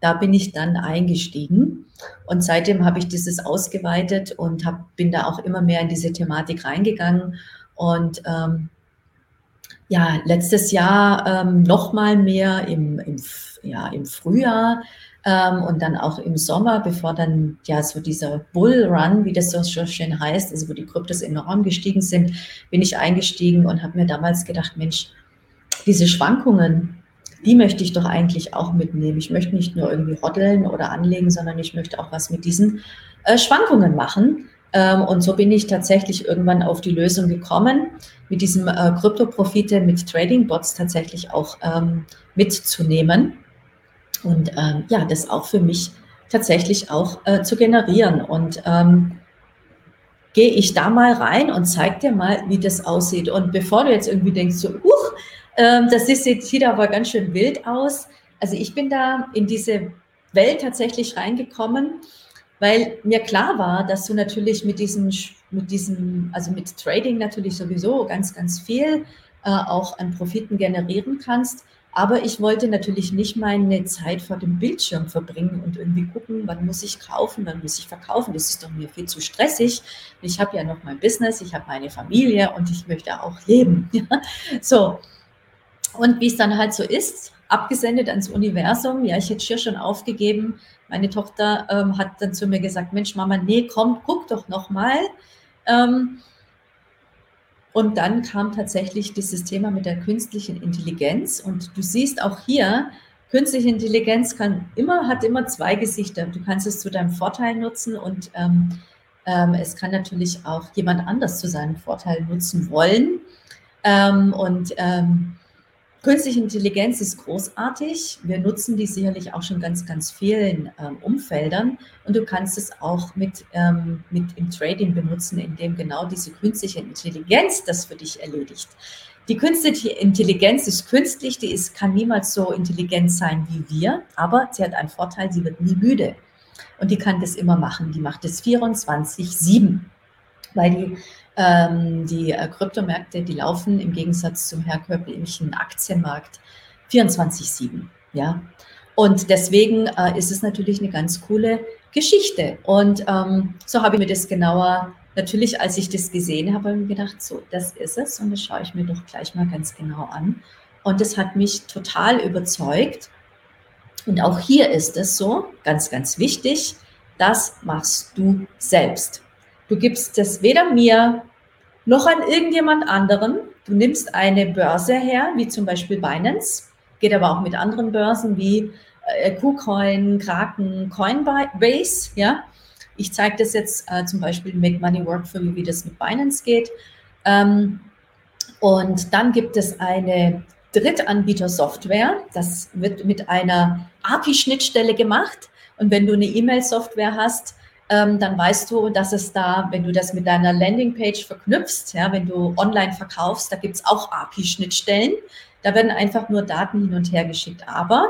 da bin ich dann eingestiegen. Und seitdem habe ich dieses ausgeweitet und hab, bin da auch immer mehr in diese Thematik reingegangen. Und ähm, ja, letztes Jahr ähm, noch mal mehr im, im, ja, im Frühjahr, Ähm, und dann auch im Sommer, bevor dann ja so dieser Bullrun, wie das so schön heißt, also wo die Kryptos enorm gestiegen sind, bin ich eingestiegen und habe mir damals gedacht, Mensch, diese Schwankungen, die möchte ich doch eigentlich auch mitnehmen. Ich möchte nicht nur irgendwie roddeln oder anlegen, sondern ich möchte auch was mit diesen äh, Schwankungen machen, Ähm, und so bin ich tatsächlich irgendwann auf die Lösung gekommen, mit diesem äh, Kryptoprofite mit Trading-Bots tatsächlich auch ähm, mitzunehmen und ähm, ja, das auch für mich tatsächlich auch äh, zu generieren. Und ähm, gehe ich da mal rein und zeig dir mal, wie das aussieht. Und bevor du jetzt irgendwie denkst, so, huch, äh, das sieht aber ganz schön wild aus. Also ich bin da in diese Welt tatsächlich reingekommen, weil mir klar war, dass du natürlich mit diesem, mit diesem, also mit Trading natürlich sowieso ganz, ganz viel äh, auch an Profiten generieren kannst. Aber ich wollte natürlich nicht meine Zeit vor dem Bildschirm verbringen und irgendwie gucken, wann muss ich kaufen, wann muss ich verkaufen. Das ist doch mir viel zu stressig. Ich habe ja noch mein Business, ich habe meine Familie und ich möchte auch leben. Ja? So. Und wie es dann halt so ist, abgesendet ans Universum. Ja, ich hätte hier schon aufgegeben. Meine Tochter ähm, hat dann zu mir gesagt, Mensch, Mama, nee, komm, guck doch noch mal. Ähm, Und dann kam tatsächlich dieses Thema mit der künstlichen Intelligenz. Und du siehst auch hier, künstliche Intelligenz kann immer, hat immer zwei Gesichter. Du kannst es zu deinem Vorteil nutzen und ähm, ähm, es kann natürlich auch jemand anders zu seinem Vorteil nutzen wollen. Ähm, und ähm, künstliche Intelligenz ist großartig. Wir nutzen die sicherlich auch schon ganz, ganz vielen ähm, Umfeldern. Und du kannst es auch mit, ähm, mit im Trading benutzen, indem genau diese künstliche Intelligenz das für dich erledigt. Die künstliche Intelligenz ist künstlich, die ist, kann niemals so intelligent sein wie wir, aber sie hat einen Vorteil, sie wird nie müde. Und die kann das immer machen. Die macht das vierundzwanzig sieben, weil die Ähm, die äh, Kryptomärkte, die laufen im Gegensatz zum herkömmlichen Aktienmarkt vierundzwanzig sieben. Ja? Und deswegen äh, ist es natürlich eine ganz coole Geschichte. Und ähm, so habe ich mir das genauer, natürlich als ich das gesehen habe, habe ich mir gedacht, so, das ist es. Und das schaue ich mir doch gleich mal ganz genau an. Und das hat mich total überzeugt. Und auch hier ist es so, ganz, ganz wichtig, das machst du selbst. Du gibst das weder mir noch an irgendjemand anderen. Du nimmst eine Börse her, wie zum Beispiel Binance, geht aber auch mit anderen Börsen wie äh, KuCoin, Kraken, Coinbase. Ja? Ich zeige das jetzt äh, zum Beispiel Make Money Work for You, wie das mit Binance geht. Ähm, und dann gibt es eine Drittanbieter-Software. Das wird mit einer A P I-Schnittstelle gemacht. Und wenn du eine E-Mail-Software hast, Ähm, dann weißt du, dass es da, wenn du das mit deiner Landingpage verknüpfst, ja, wenn du online verkaufst, da gibt es auch A P I-Schnittstellen. Da werden einfach nur Daten hin und her geschickt. Aber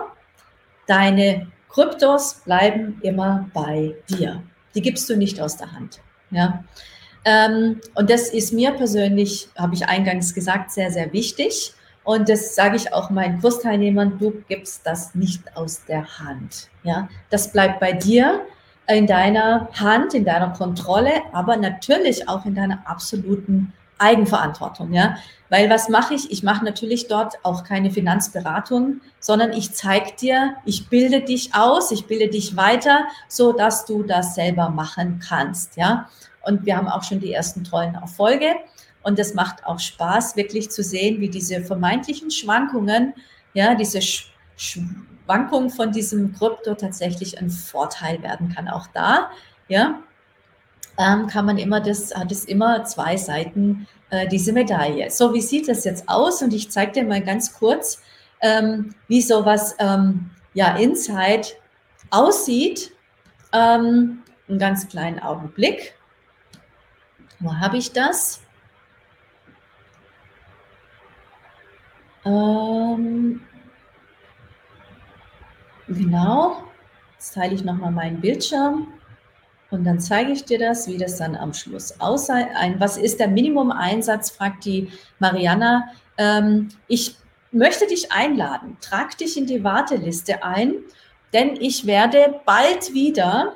deine Kryptos bleiben immer bei dir. Die gibst du nicht aus der Hand. Ja. Ähm, und das ist mir persönlich, habe ich eingangs gesagt, sehr, sehr wichtig. Und das sage ich auch meinen Kursteilnehmern, du gibst das nicht aus der Hand. Ja. Das bleibt bei dir, in deiner Hand, in deiner Kontrolle, aber natürlich auch in deiner absoluten Eigenverantwortung. Ja? Weil was mache ich? Ich mache natürlich dort auch keine Finanzberatung, sondern ich zeige dir, ich bilde dich aus, ich bilde dich weiter, so dass du das selber machen kannst. Ja? Und wir haben auch schon die ersten tollen Erfolge und das macht auch Spaß, wirklich zu sehen, wie diese vermeintlichen Schwankungen, ja, diese Sch- Sch- Schwankung von diesem Krypto tatsächlich ein Vorteil werden kann. Auch da, ja, ähm, kann man immer das, hat es immer zwei Seiten, äh, diese Medaille. So, wie sieht das jetzt aus? Und ich zeige dir mal ganz kurz, ähm, wie sowas ähm, ja, inside aussieht. Ähm, einen ganz kleinen Augenblick. Wo habe ich das? Ähm... Genau, jetzt teile ich nochmal meinen Bildschirm und dann zeige ich dir das, wie das dann am Schluss aussieht. Was ist der Minimum-Einsatz, fragt die Mariana. Ähm, ich möchte dich einladen, trag dich in die Warteliste ein, denn ich werde bald wieder,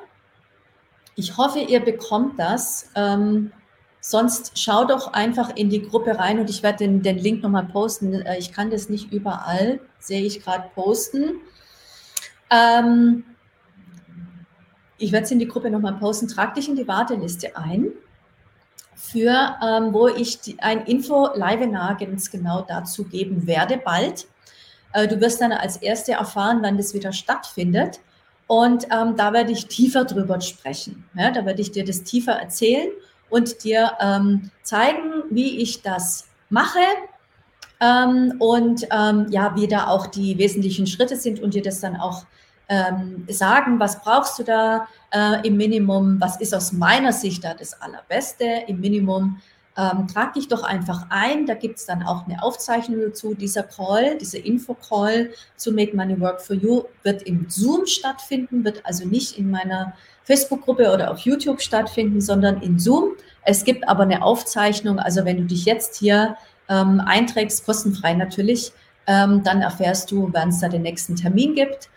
ich hoffe, ihr bekommt das, ähm, sonst schau doch einfach in die Gruppe rein und ich werde den, den Link nochmal posten. Ich kann das nicht überall, sehe ich gerade, posten. Ähm, ich werde es in die Gruppe nochmal posten. Trag dich in die Warteliste ein, für, ähm, wo ich die, ein Info-Live-Webinar ganz genau dazu geben werde bald. Äh, du wirst dann als Erste erfahren, wann das wieder stattfindet. Und ähm, da werde ich tiefer drüber sprechen. Ja, da werde ich dir das tiefer erzählen und dir ähm, zeigen, wie ich das mache ähm, und ähm, ja, wie da auch die wesentlichen Schritte sind und dir das dann auch ähm, sagen, was brauchst du da äh, im Minimum, was ist aus meiner Sicht da das Allerbeste im Minimum. Ähm, trag dich doch einfach ein, da gibt es dann auch eine Aufzeichnung dazu. Dieser Call, dieser Info-Call zu Make Money Work for You wird im Zoom stattfinden, wird also nicht in meiner Facebook-Gruppe oder auf YouTube stattfinden, sondern in Zoom. Es gibt aber eine Aufzeichnung, also wenn du dich jetzt hier ähm, einträgst, kostenfrei natürlich, ähm, dann erfährst du, wann es da den nächsten Termin gibt.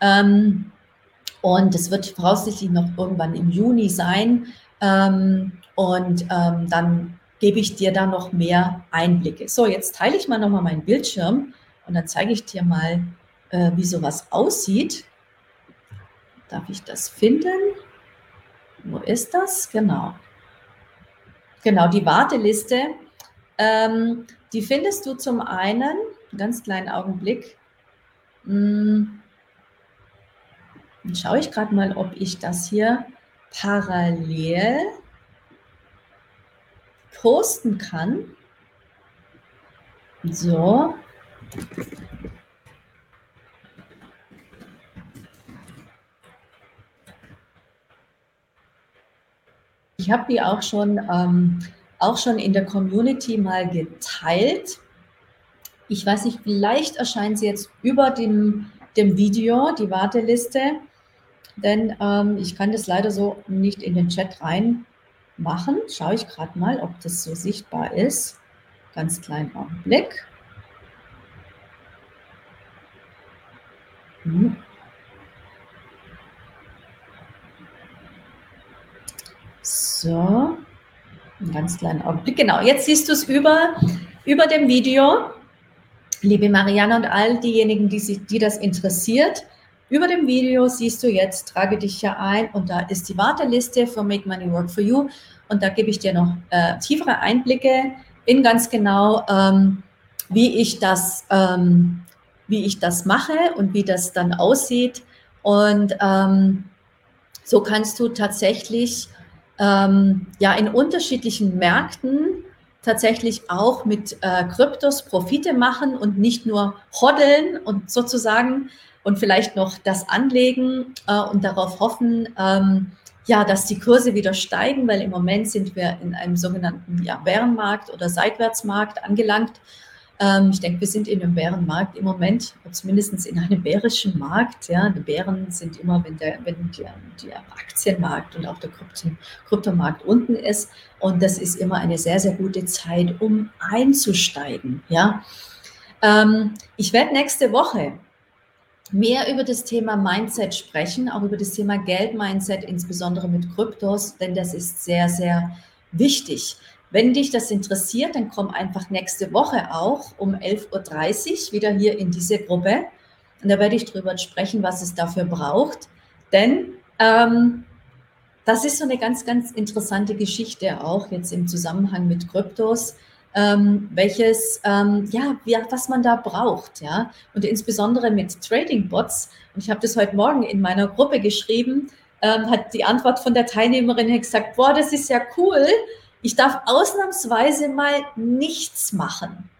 Ähm, und es wird voraussichtlich noch irgendwann im Juni sein. Ähm, und ähm, dann gebe ich dir da noch mehr Einblicke. So, jetzt teile ich mal nochmal meinen Bildschirm und dann zeige ich dir mal, äh, wie sowas aussieht. Darf ich das finden? Wo ist das? Genau. Genau, die Warteliste, ähm, die findest du zum einen, einen ganz kleinen Augenblick. Hm, dann schaue ich gerade mal, ob ich das hier parallel posten kann. So. Ich habe die auch schon, ähm, auch schon in der Community mal geteilt. Ich weiß nicht, vielleicht erscheint sie jetzt über dem, dem Video, die Warteliste, denn ähm, ich kann das leider so nicht in den Chat rein machen. Schaue ich gerade mal, ob das so sichtbar ist. Ganz kleinen Augenblick. Hm. So, einen ganz kleinen Augenblick. Genau, jetzt siehst du es über, über dem Video. Liebe Marianne und all diejenigen, die, sich, die das interessiert, über dem Video siehst du jetzt, trage dich hier ein und da ist die Warteliste für Make Money Work for You und da gebe ich dir noch äh, tiefere Einblicke in ganz genau, ähm, wie ich das, ähm, wie ich das mache und wie das dann aussieht und ähm, so kannst du tatsächlich ähm, ja in unterschiedlichen Märkten tatsächlich auch mit äh, Kryptos Profite machen und nicht nur hoddeln und sozusagen und vielleicht noch das anlegen äh, und darauf hoffen, ähm, ja, dass die Kurse wieder steigen, weil im Moment sind wir in einem sogenannten ja, Bärenmarkt oder Seitwärtsmarkt angelangt. Ähm, ich denke, wir sind in einem Bärenmarkt im Moment, zumindest in einem bärischen Markt. Ja. Die Bären sind immer, wenn der, wenn der, der Aktienmarkt und auch der Kryptomarkt unten ist. Und das ist immer eine sehr, sehr gute Zeit, um einzusteigen. Ja. Ähm, ich werde nächste Woche mehr über das Thema Mindset sprechen, auch über das Thema Geld-Mindset, insbesondere mit Kryptos, denn das ist sehr, sehr wichtig. Wenn dich das interessiert, dann komm einfach nächste Woche auch um elf Uhr dreißig wieder hier in diese Gruppe und da werde ich drüber sprechen, was es dafür braucht, denn ähm, das ist so eine ganz, ganz interessante Geschichte auch jetzt im Zusammenhang mit Kryptos. Ähm, welches, ähm, ja, wie, was man da braucht, ja, und insbesondere mit Trading-Bots, und ich habe das heute Morgen in meiner Gruppe geschrieben, ähm, hat die Antwort von der Teilnehmerin gesagt, boah, das ist ja cool, ich darf ausnahmsweise mal nichts machen.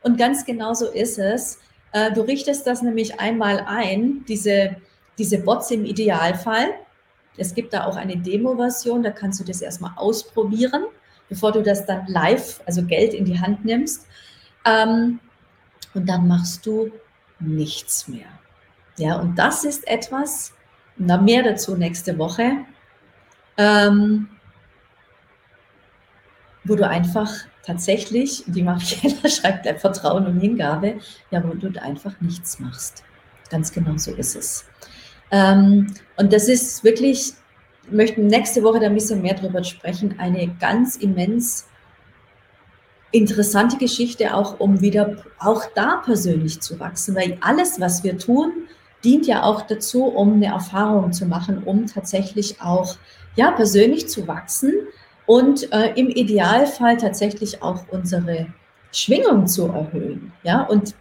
Und ganz genau so ist es, äh, du richtest das nämlich einmal ein, diese, diese Bots im Idealfall, es gibt da auch eine Demo-Version, da kannst du das erstmal ausprobieren, bevor du das dann live, also Geld in die Hand nimmst. Ähm, und dann machst du nichts mehr. Ja, und das ist etwas, und da mehr dazu nächste Woche, ähm, wo du einfach tatsächlich, die Mariella schreibt ja Vertrauen und Hingabe, ja, wo du einfach nichts machst. Ganz genau so ist es. Ähm, und das ist wirklich, wir möchten nächste Woche da ein bisschen mehr drüber sprechen, eine ganz immens interessante Geschichte auch, um wieder auch da persönlich zu wachsen, weil alles, was wir tun, dient ja auch dazu, um eine Erfahrung zu machen, um tatsächlich auch ja, persönlich zu wachsen und äh, im Idealfall tatsächlich auch unsere Schwingung zu erhöhen. Ja? Und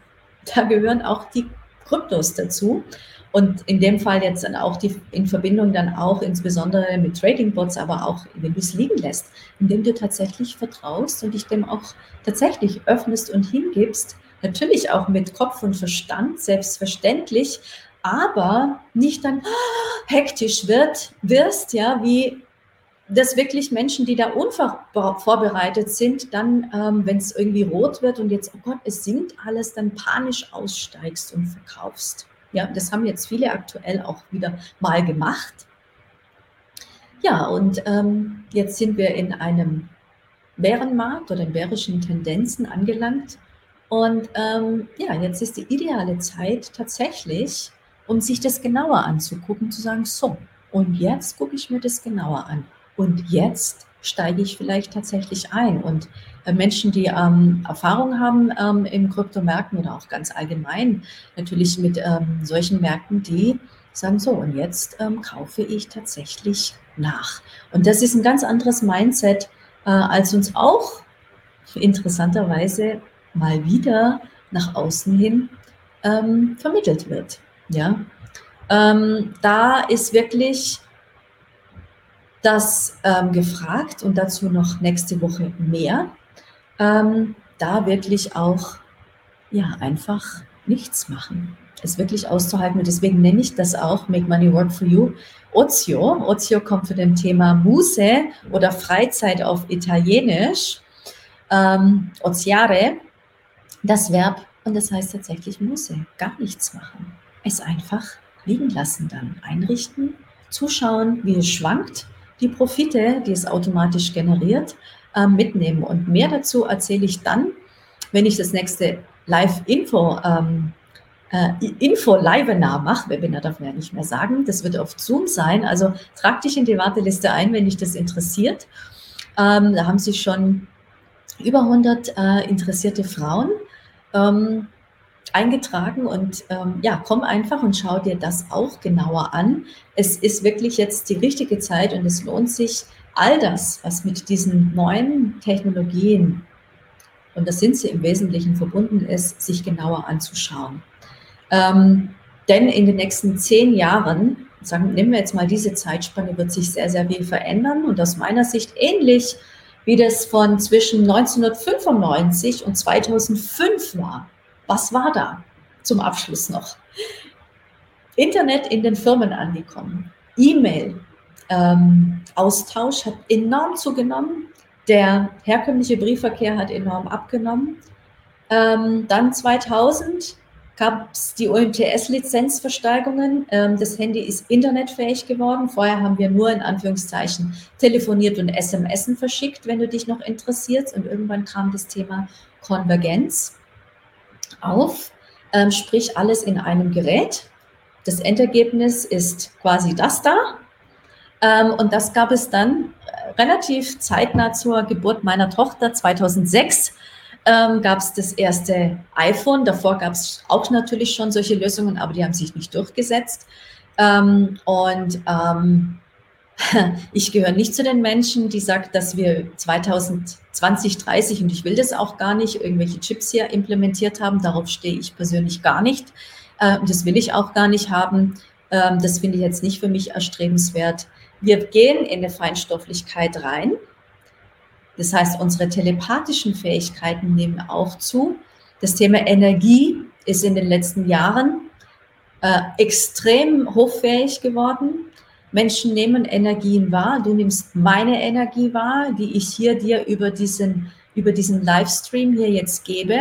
da gehören auch die Kryptos dazu. Und in dem Fall jetzt dann auch die, in Verbindung dann auch insbesondere mit Trading-Bots, aber auch, wenn du es liegen lässt, indem du tatsächlich vertraust und dich dem auch tatsächlich öffnest und hingibst, natürlich auch mit Kopf und Verstand, selbstverständlich, aber nicht dann hektisch wird, wirst, ja, wie dass wirklich Menschen, die da unvorbereitet sind, dann, ähm, wenn es irgendwie rot wird und jetzt, oh Gott, es sinkt alles, dann panisch aussteigst und verkaufst. Ja, das haben jetzt viele aktuell auch wieder mal gemacht. Ja, und ähm, jetzt sind wir in einem Bärenmarkt oder in bärischen Tendenzen angelangt. Und ähm, ja, jetzt ist die ideale Zeit tatsächlich, um sich das genauer anzugucken, zu sagen, so, und jetzt gucke ich mir das genauer an. Und jetzt steige ich vielleicht tatsächlich ein. Und äh, Menschen, die ähm, Erfahrung haben ähm, in Kryptomärkten oder auch ganz allgemein natürlich mit ähm, solchen Märkten, die sagen so, und jetzt ähm, kaufe ich tatsächlich nach. Und das ist ein ganz anderes Mindset, äh, als uns auch interessanterweise mal wieder nach außen hin ähm, vermittelt wird. Ja? Ähm, da ist wirklich das ähm, gefragt und dazu noch nächste Woche mehr, ähm, da wirklich auch ja, einfach nichts machen. Es wirklich auszuhalten und deswegen nenne ich das auch Make Money Work for You Ozio. Ozio kommt zu dem Thema Muse oder Freizeit auf Italienisch, ähm, Oziare, das Verb und das heißt tatsächlich Muse, gar nichts machen. Es einfach liegen lassen dann, einrichten, zuschauen, wie es schwankt, die Profite, die es automatisch generiert, mitnehmen. Und mehr dazu erzähle ich dann, wenn ich das nächste Live-Info, ähm, äh, Info-Live-Webinar mache. Webinar darf man ja nicht mehr sagen. Das wird auf Zoom sein. Also trag dich in die Warteliste ein, wenn dich das interessiert. Ähm, da haben sich schon über hundert äh, interessierte Frauen ähm, eingetragen und ähm, ja, komm einfach und schau dir das auch genauer an. Es ist wirklich jetzt die richtige Zeit und es lohnt sich, all das, was mit diesen neuen Technologien, und das sind sie im Wesentlichen, verbunden ist, sich genauer anzuschauen. Ähm, denn in den nächsten zehn Jahren, sagen, nehmen wir jetzt mal diese Zeitspanne, wird sich sehr, sehr viel verändern und aus meiner Sicht ähnlich, wie das von zwischen neunzehnhundertfünfundneunzig und zweitausendfünf war. Was war da zum Abschluss noch? Internet in den Firmen angekommen, E-Mail, ähm, Austausch hat enorm zugenommen, der herkömmliche Briefverkehr hat enorm abgenommen. Ähm, dann zweitausend gab es die O M T S-Lizenzversteigerungen, ähm, das Handy ist internetfähig geworden. Vorher haben wir nur in Anführungszeichen telefoniert und S M S verschickt, wenn du dich noch interessierst. Und irgendwann kam das Thema Konvergenz auf, ähm, sprich alles in einem Gerät. Das Endergebnis ist quasi das da. Ähm, und das gab es dann relativ zeitnah zur Geburt meiner Tochter zweitausendsechs. Ähm, gab es das erste iPhone. Davor gab es auch natürlich schon solche Lösungen, aber die haben sich nicht durchgesetzt. Ähm, und ähm, ich gehöre nicht zu den Menschen, die sagt, dass wir zweitausendzwanzig, dreißig, und ich will das auch gar nicht, irgendwelche Chips hier implementiert haben. Darauf stehe ich persönlich gar nicht. Das will ich auch gar nicht haben. Das finde ich jetzt nicht für mich erstrebenswert. Wir gehen in eine Feinstofflichkeit rein. Das heißt, unsere telepathischen Fähigkeiten nehmen auch zu. Das Thema Energie ist in den letzten Jahren extrem hochfähig geworden. Menschen nehmen Energien wahr, du nimmst meine Energie wahr, die ich hier dir über diesen, über diesen Livestream hier jetzt gebe.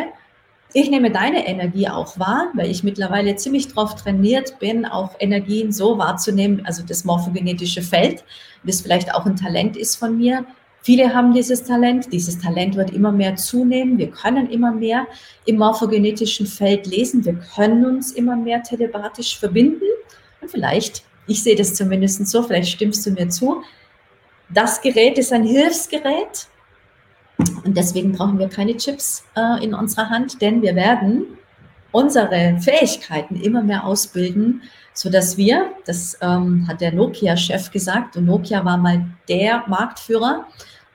Ich nehme deine Energie auch wahr, weil ich mittlerweile ziemlich drauf trainiert bin, auch Energien so wahrzunehmen, also das morphogenetische Feld, das vielleicht auch ein Talent ist von mir. Viele haben dieses Talent, dieses Talent wird immer mehr zunehmen, wir können immer mehr im morphogenetischen Feld lesen, wir können uns immer mehr telepathisch verbinden und vielleicht, ich sehe das zumindest so, vielleicht stimmst du mir zu, das Gerät ist ein Hilfsgerät und deswegen brauchen wir keine Chips äh, in unserer Hand, denn wir werden unsere Fähigkeiten immer mehr ausbilden, sodass wir, das ähm, hat der Nokia-Chef gesagt, und Nokia war mal der Marktführer,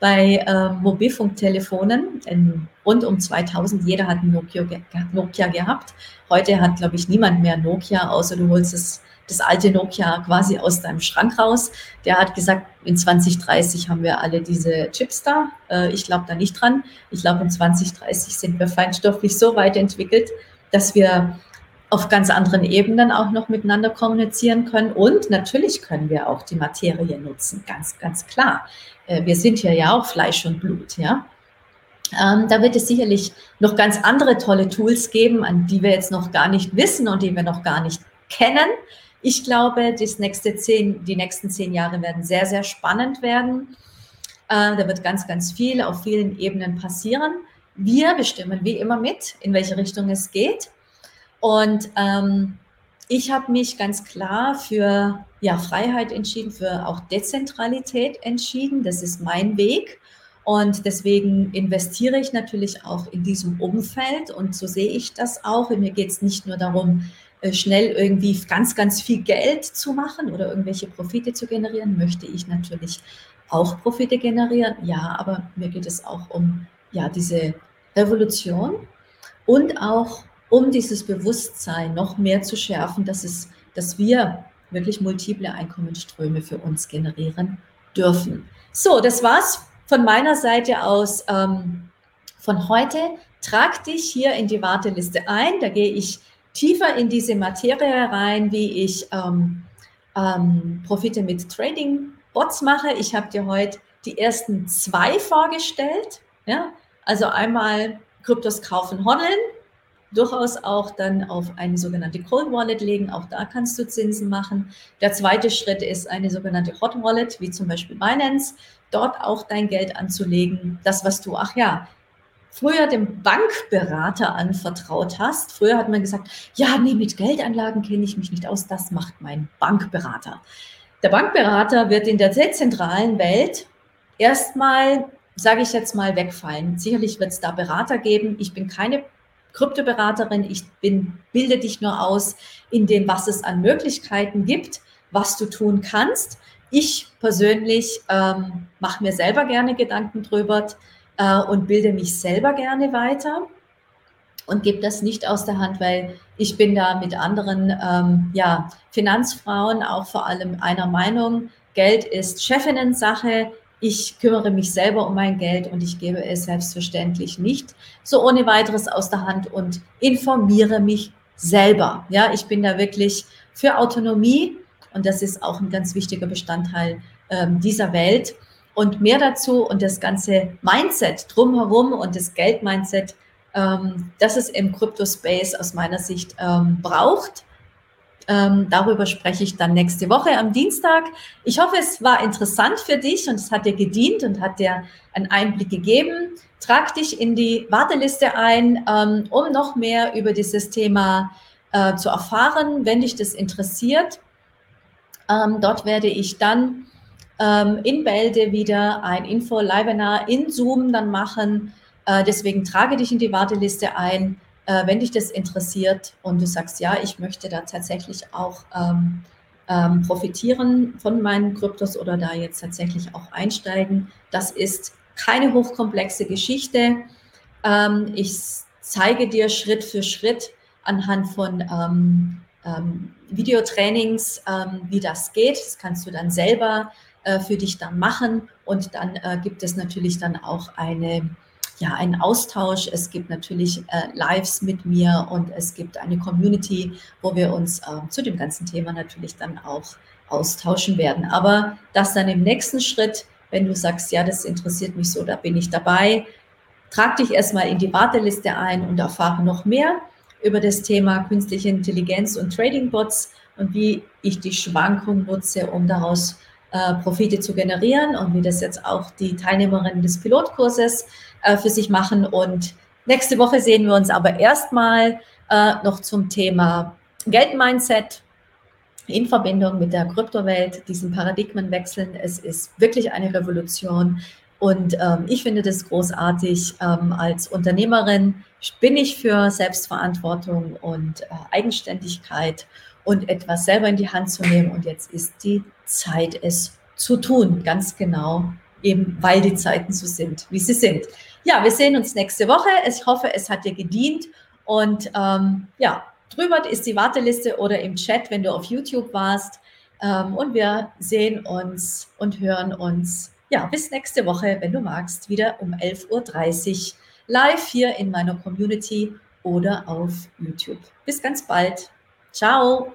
bei äh, Mobilfunktelefonen in rund um zweitausend. Jeder hat Nokia, ge- Nokia gehabt. Heute hat, glaube ich, niemand mehr Nokia, außer du holst es, das alte Nokia quasi aus deinem Schrank raus. Der hat gesagt, in zwanzig dreißig haben wir alle diese Chips da. Äh, ich glaube da nicht dran. Ich glaube, in zwanzig dreißig sind wir feinstofflich so weit entwickelt, dass wir auf ganz anderen Ebenen auch noch miteinander kommunizieren können. Und natürlich können wir auch die Materie nutzen, ganz, ganz klar. Wir sind hier ja auch Fleisch und Blut, ja. Ähm, da wird es sicherlich noch ganz andere tolle Tools geben, an die wir jetzt noch gar nicht wissen und die wir noch gar nicht kennen. Ich glaube, das nächste zehn, die nächsten zehn Jahre werden sehr, sehr spannend werden. Äh, da wird ganz, ganz viel auf vielen Ebenen passieren. Wir bestimmen wie immer mit, in welche Richtung es geht. Und ähm, ich habe mich ganz klar für ja, Freiheit entschieden, für auch Dezentralität entschieden. Das ist mein Weg und deswegen investiere ich natürlich auch in diesem Umfeld und so sehe ich das auch. Und mir geht es nicht nur darum, schnell irgendwie ganz, ganz viel Geld zu machen oder irgendwelche Profite zu generieren. Möchte ich natürlich auch Profite generieren, ja, aber mir geht es auch um ja, diese Revolution und auch um dieses Bewusstsein noch mehr zu schärfen, dass, es, dass wir wirklich multiple Einkommensströme für uns generieren dürfen. So, das war's von meiner Seite aus ähm, von heute. Trag dich hier in die Warteliste ein. Da gehe ich tiefer in diese Materie rein, wie ich ähm, ähm, Profite mit Trading-Bots mache. Ich habe dir heute die ersten zwei vorgestellt. Ja? Also einmal Kryptos kaufen, handeln. Durchaus auch dann auf eine sogenannte Cold Wallet legen, auch da kannst du Zinsen machen. Der zweite Schritt ist eine sogenannte Hot Wallet, wie zum Beispiel Binance, dort auch dein Geld anzulegen. Das, was du, ach ja, früher dem Bankberater anvertraut hast. Früher hat man gesagt, ja, nee, mit Geldanlagen kenne ich mich nicht aus, das macht mein Bankberater. Der Bankberater wird in der dezentralen Welt erstmal, sage ich jetzt mal, wegfallen. Sicherlich wird es da Berater geben. Ich bin keine Kryptoberaterin, ich bin, bilde dich nur aus in dem, was es an Möglichkeiten gibt, was du tun kannst. Ich persönlich ähm, mache mir selber gerne Gedanken drüber äh, und bilde mich selber gerne weiter und gebe das nicht aus der Hand, weil ich bin da mit anderen ähm, ja, Finanzfrauen auch vor allem einer Meinung. Geld ist Chefinnen-Sache. Ich kümmere mich selber um mein Geld und ich gebe es selbstverständlich nicht so ohne weiteres aus der Hand und informiere mich selber. Ja, ich bin da wirklich für Autonomie und das ist auch ein ganz wichtiger Bestandteil äh, dieser Welt. Und mehr dazu und das ganze Mindset drumherum und das Geld-Mindset, ähm, das es im Crypto-Space aus meiner Sicht ähm, braucht. Ähm, darüber spreche ich dann nächste Woche am Dienstag. Ich hoffe, es war interessant für dich und es hat dir gedient und hat dir einen Einblick gegeben. Trag dich in die Warteliste ein, ähm, um noch mehr über dieses Thema äh, zu erfahren, wenn dich das interessiert. Ähm, dort werde ich dann ähm, in Bälde wieder ein Info-Livenar in Zoom dann machen. Äh, deswegen trage dich in die Warteliste ein. Wenn dich das interessiert und du sagst, ja, ich möchte da tatsächlich auch ähm, ähm, profitieren von meinen Kryptos oder da jetzt tatsächlich auch einsteigen. Das ist keine hochkomplexe Geschichte. Ähm, ich zeige dir Schritt für Schritt anhand von ähm, ähm, Videotrainings, ähm, wie das geht. Das kannst du dann selber äh, für dich dann machen und dann äh, gibt es natürlich dann auch eine Ja, einen Austausch. Es gibt natürlich äh, Lives mit mir und es gibt eine Community, wo wir uns äh, zu dem ganzen Thema natürlich dann auch austauschen werden. Aber das dann im nächsten Schritt, wenn du sagst, ja, das interessiert mich so, da bin ich dabei, trag dich erstmal in die Warteliste ein und erfahre noch mehr über das Thema künstliche Intelligenz und Trading-Bots und wie ich die Schwankungen nutze, um daraus äh, Profite zu generieren und wie das jetzt auch die Teilnehmerinnen des Pilotkurses für sich machen und nächste Woche sehen wir uns aber erstmal äh, noch zum Thema Geldmindset in Verbindung mit der Kryptowelt, diesen Paradigmenwechseln. Es ist wirklich eine Revolution und ähm, ich finde das großartig. Ähm, als Unternehmerin bin ich für Selbstverantwortung und äh, Eigenständigkeit und etwas selber in die Hand zu nehmen und jetzt ist die Zeit, es zu tun, ganz genau eben weil die Zeiten so sind, wie sie sind. Ja, wir sehen uns nächste Woche. Ich hoffe, es hat dir gedient. Und ähm, ja, drüber ist die Warteliste oder im Chat, wenn du auf YouTube warst. Ähm, und wir sehen uns und hören uns. Ja, bis nächste Woche, wenn du magst, wieder um elf Uhr dreißig live hier in meiner Community oder auf YouTube. Bis ganz bald. Ciao.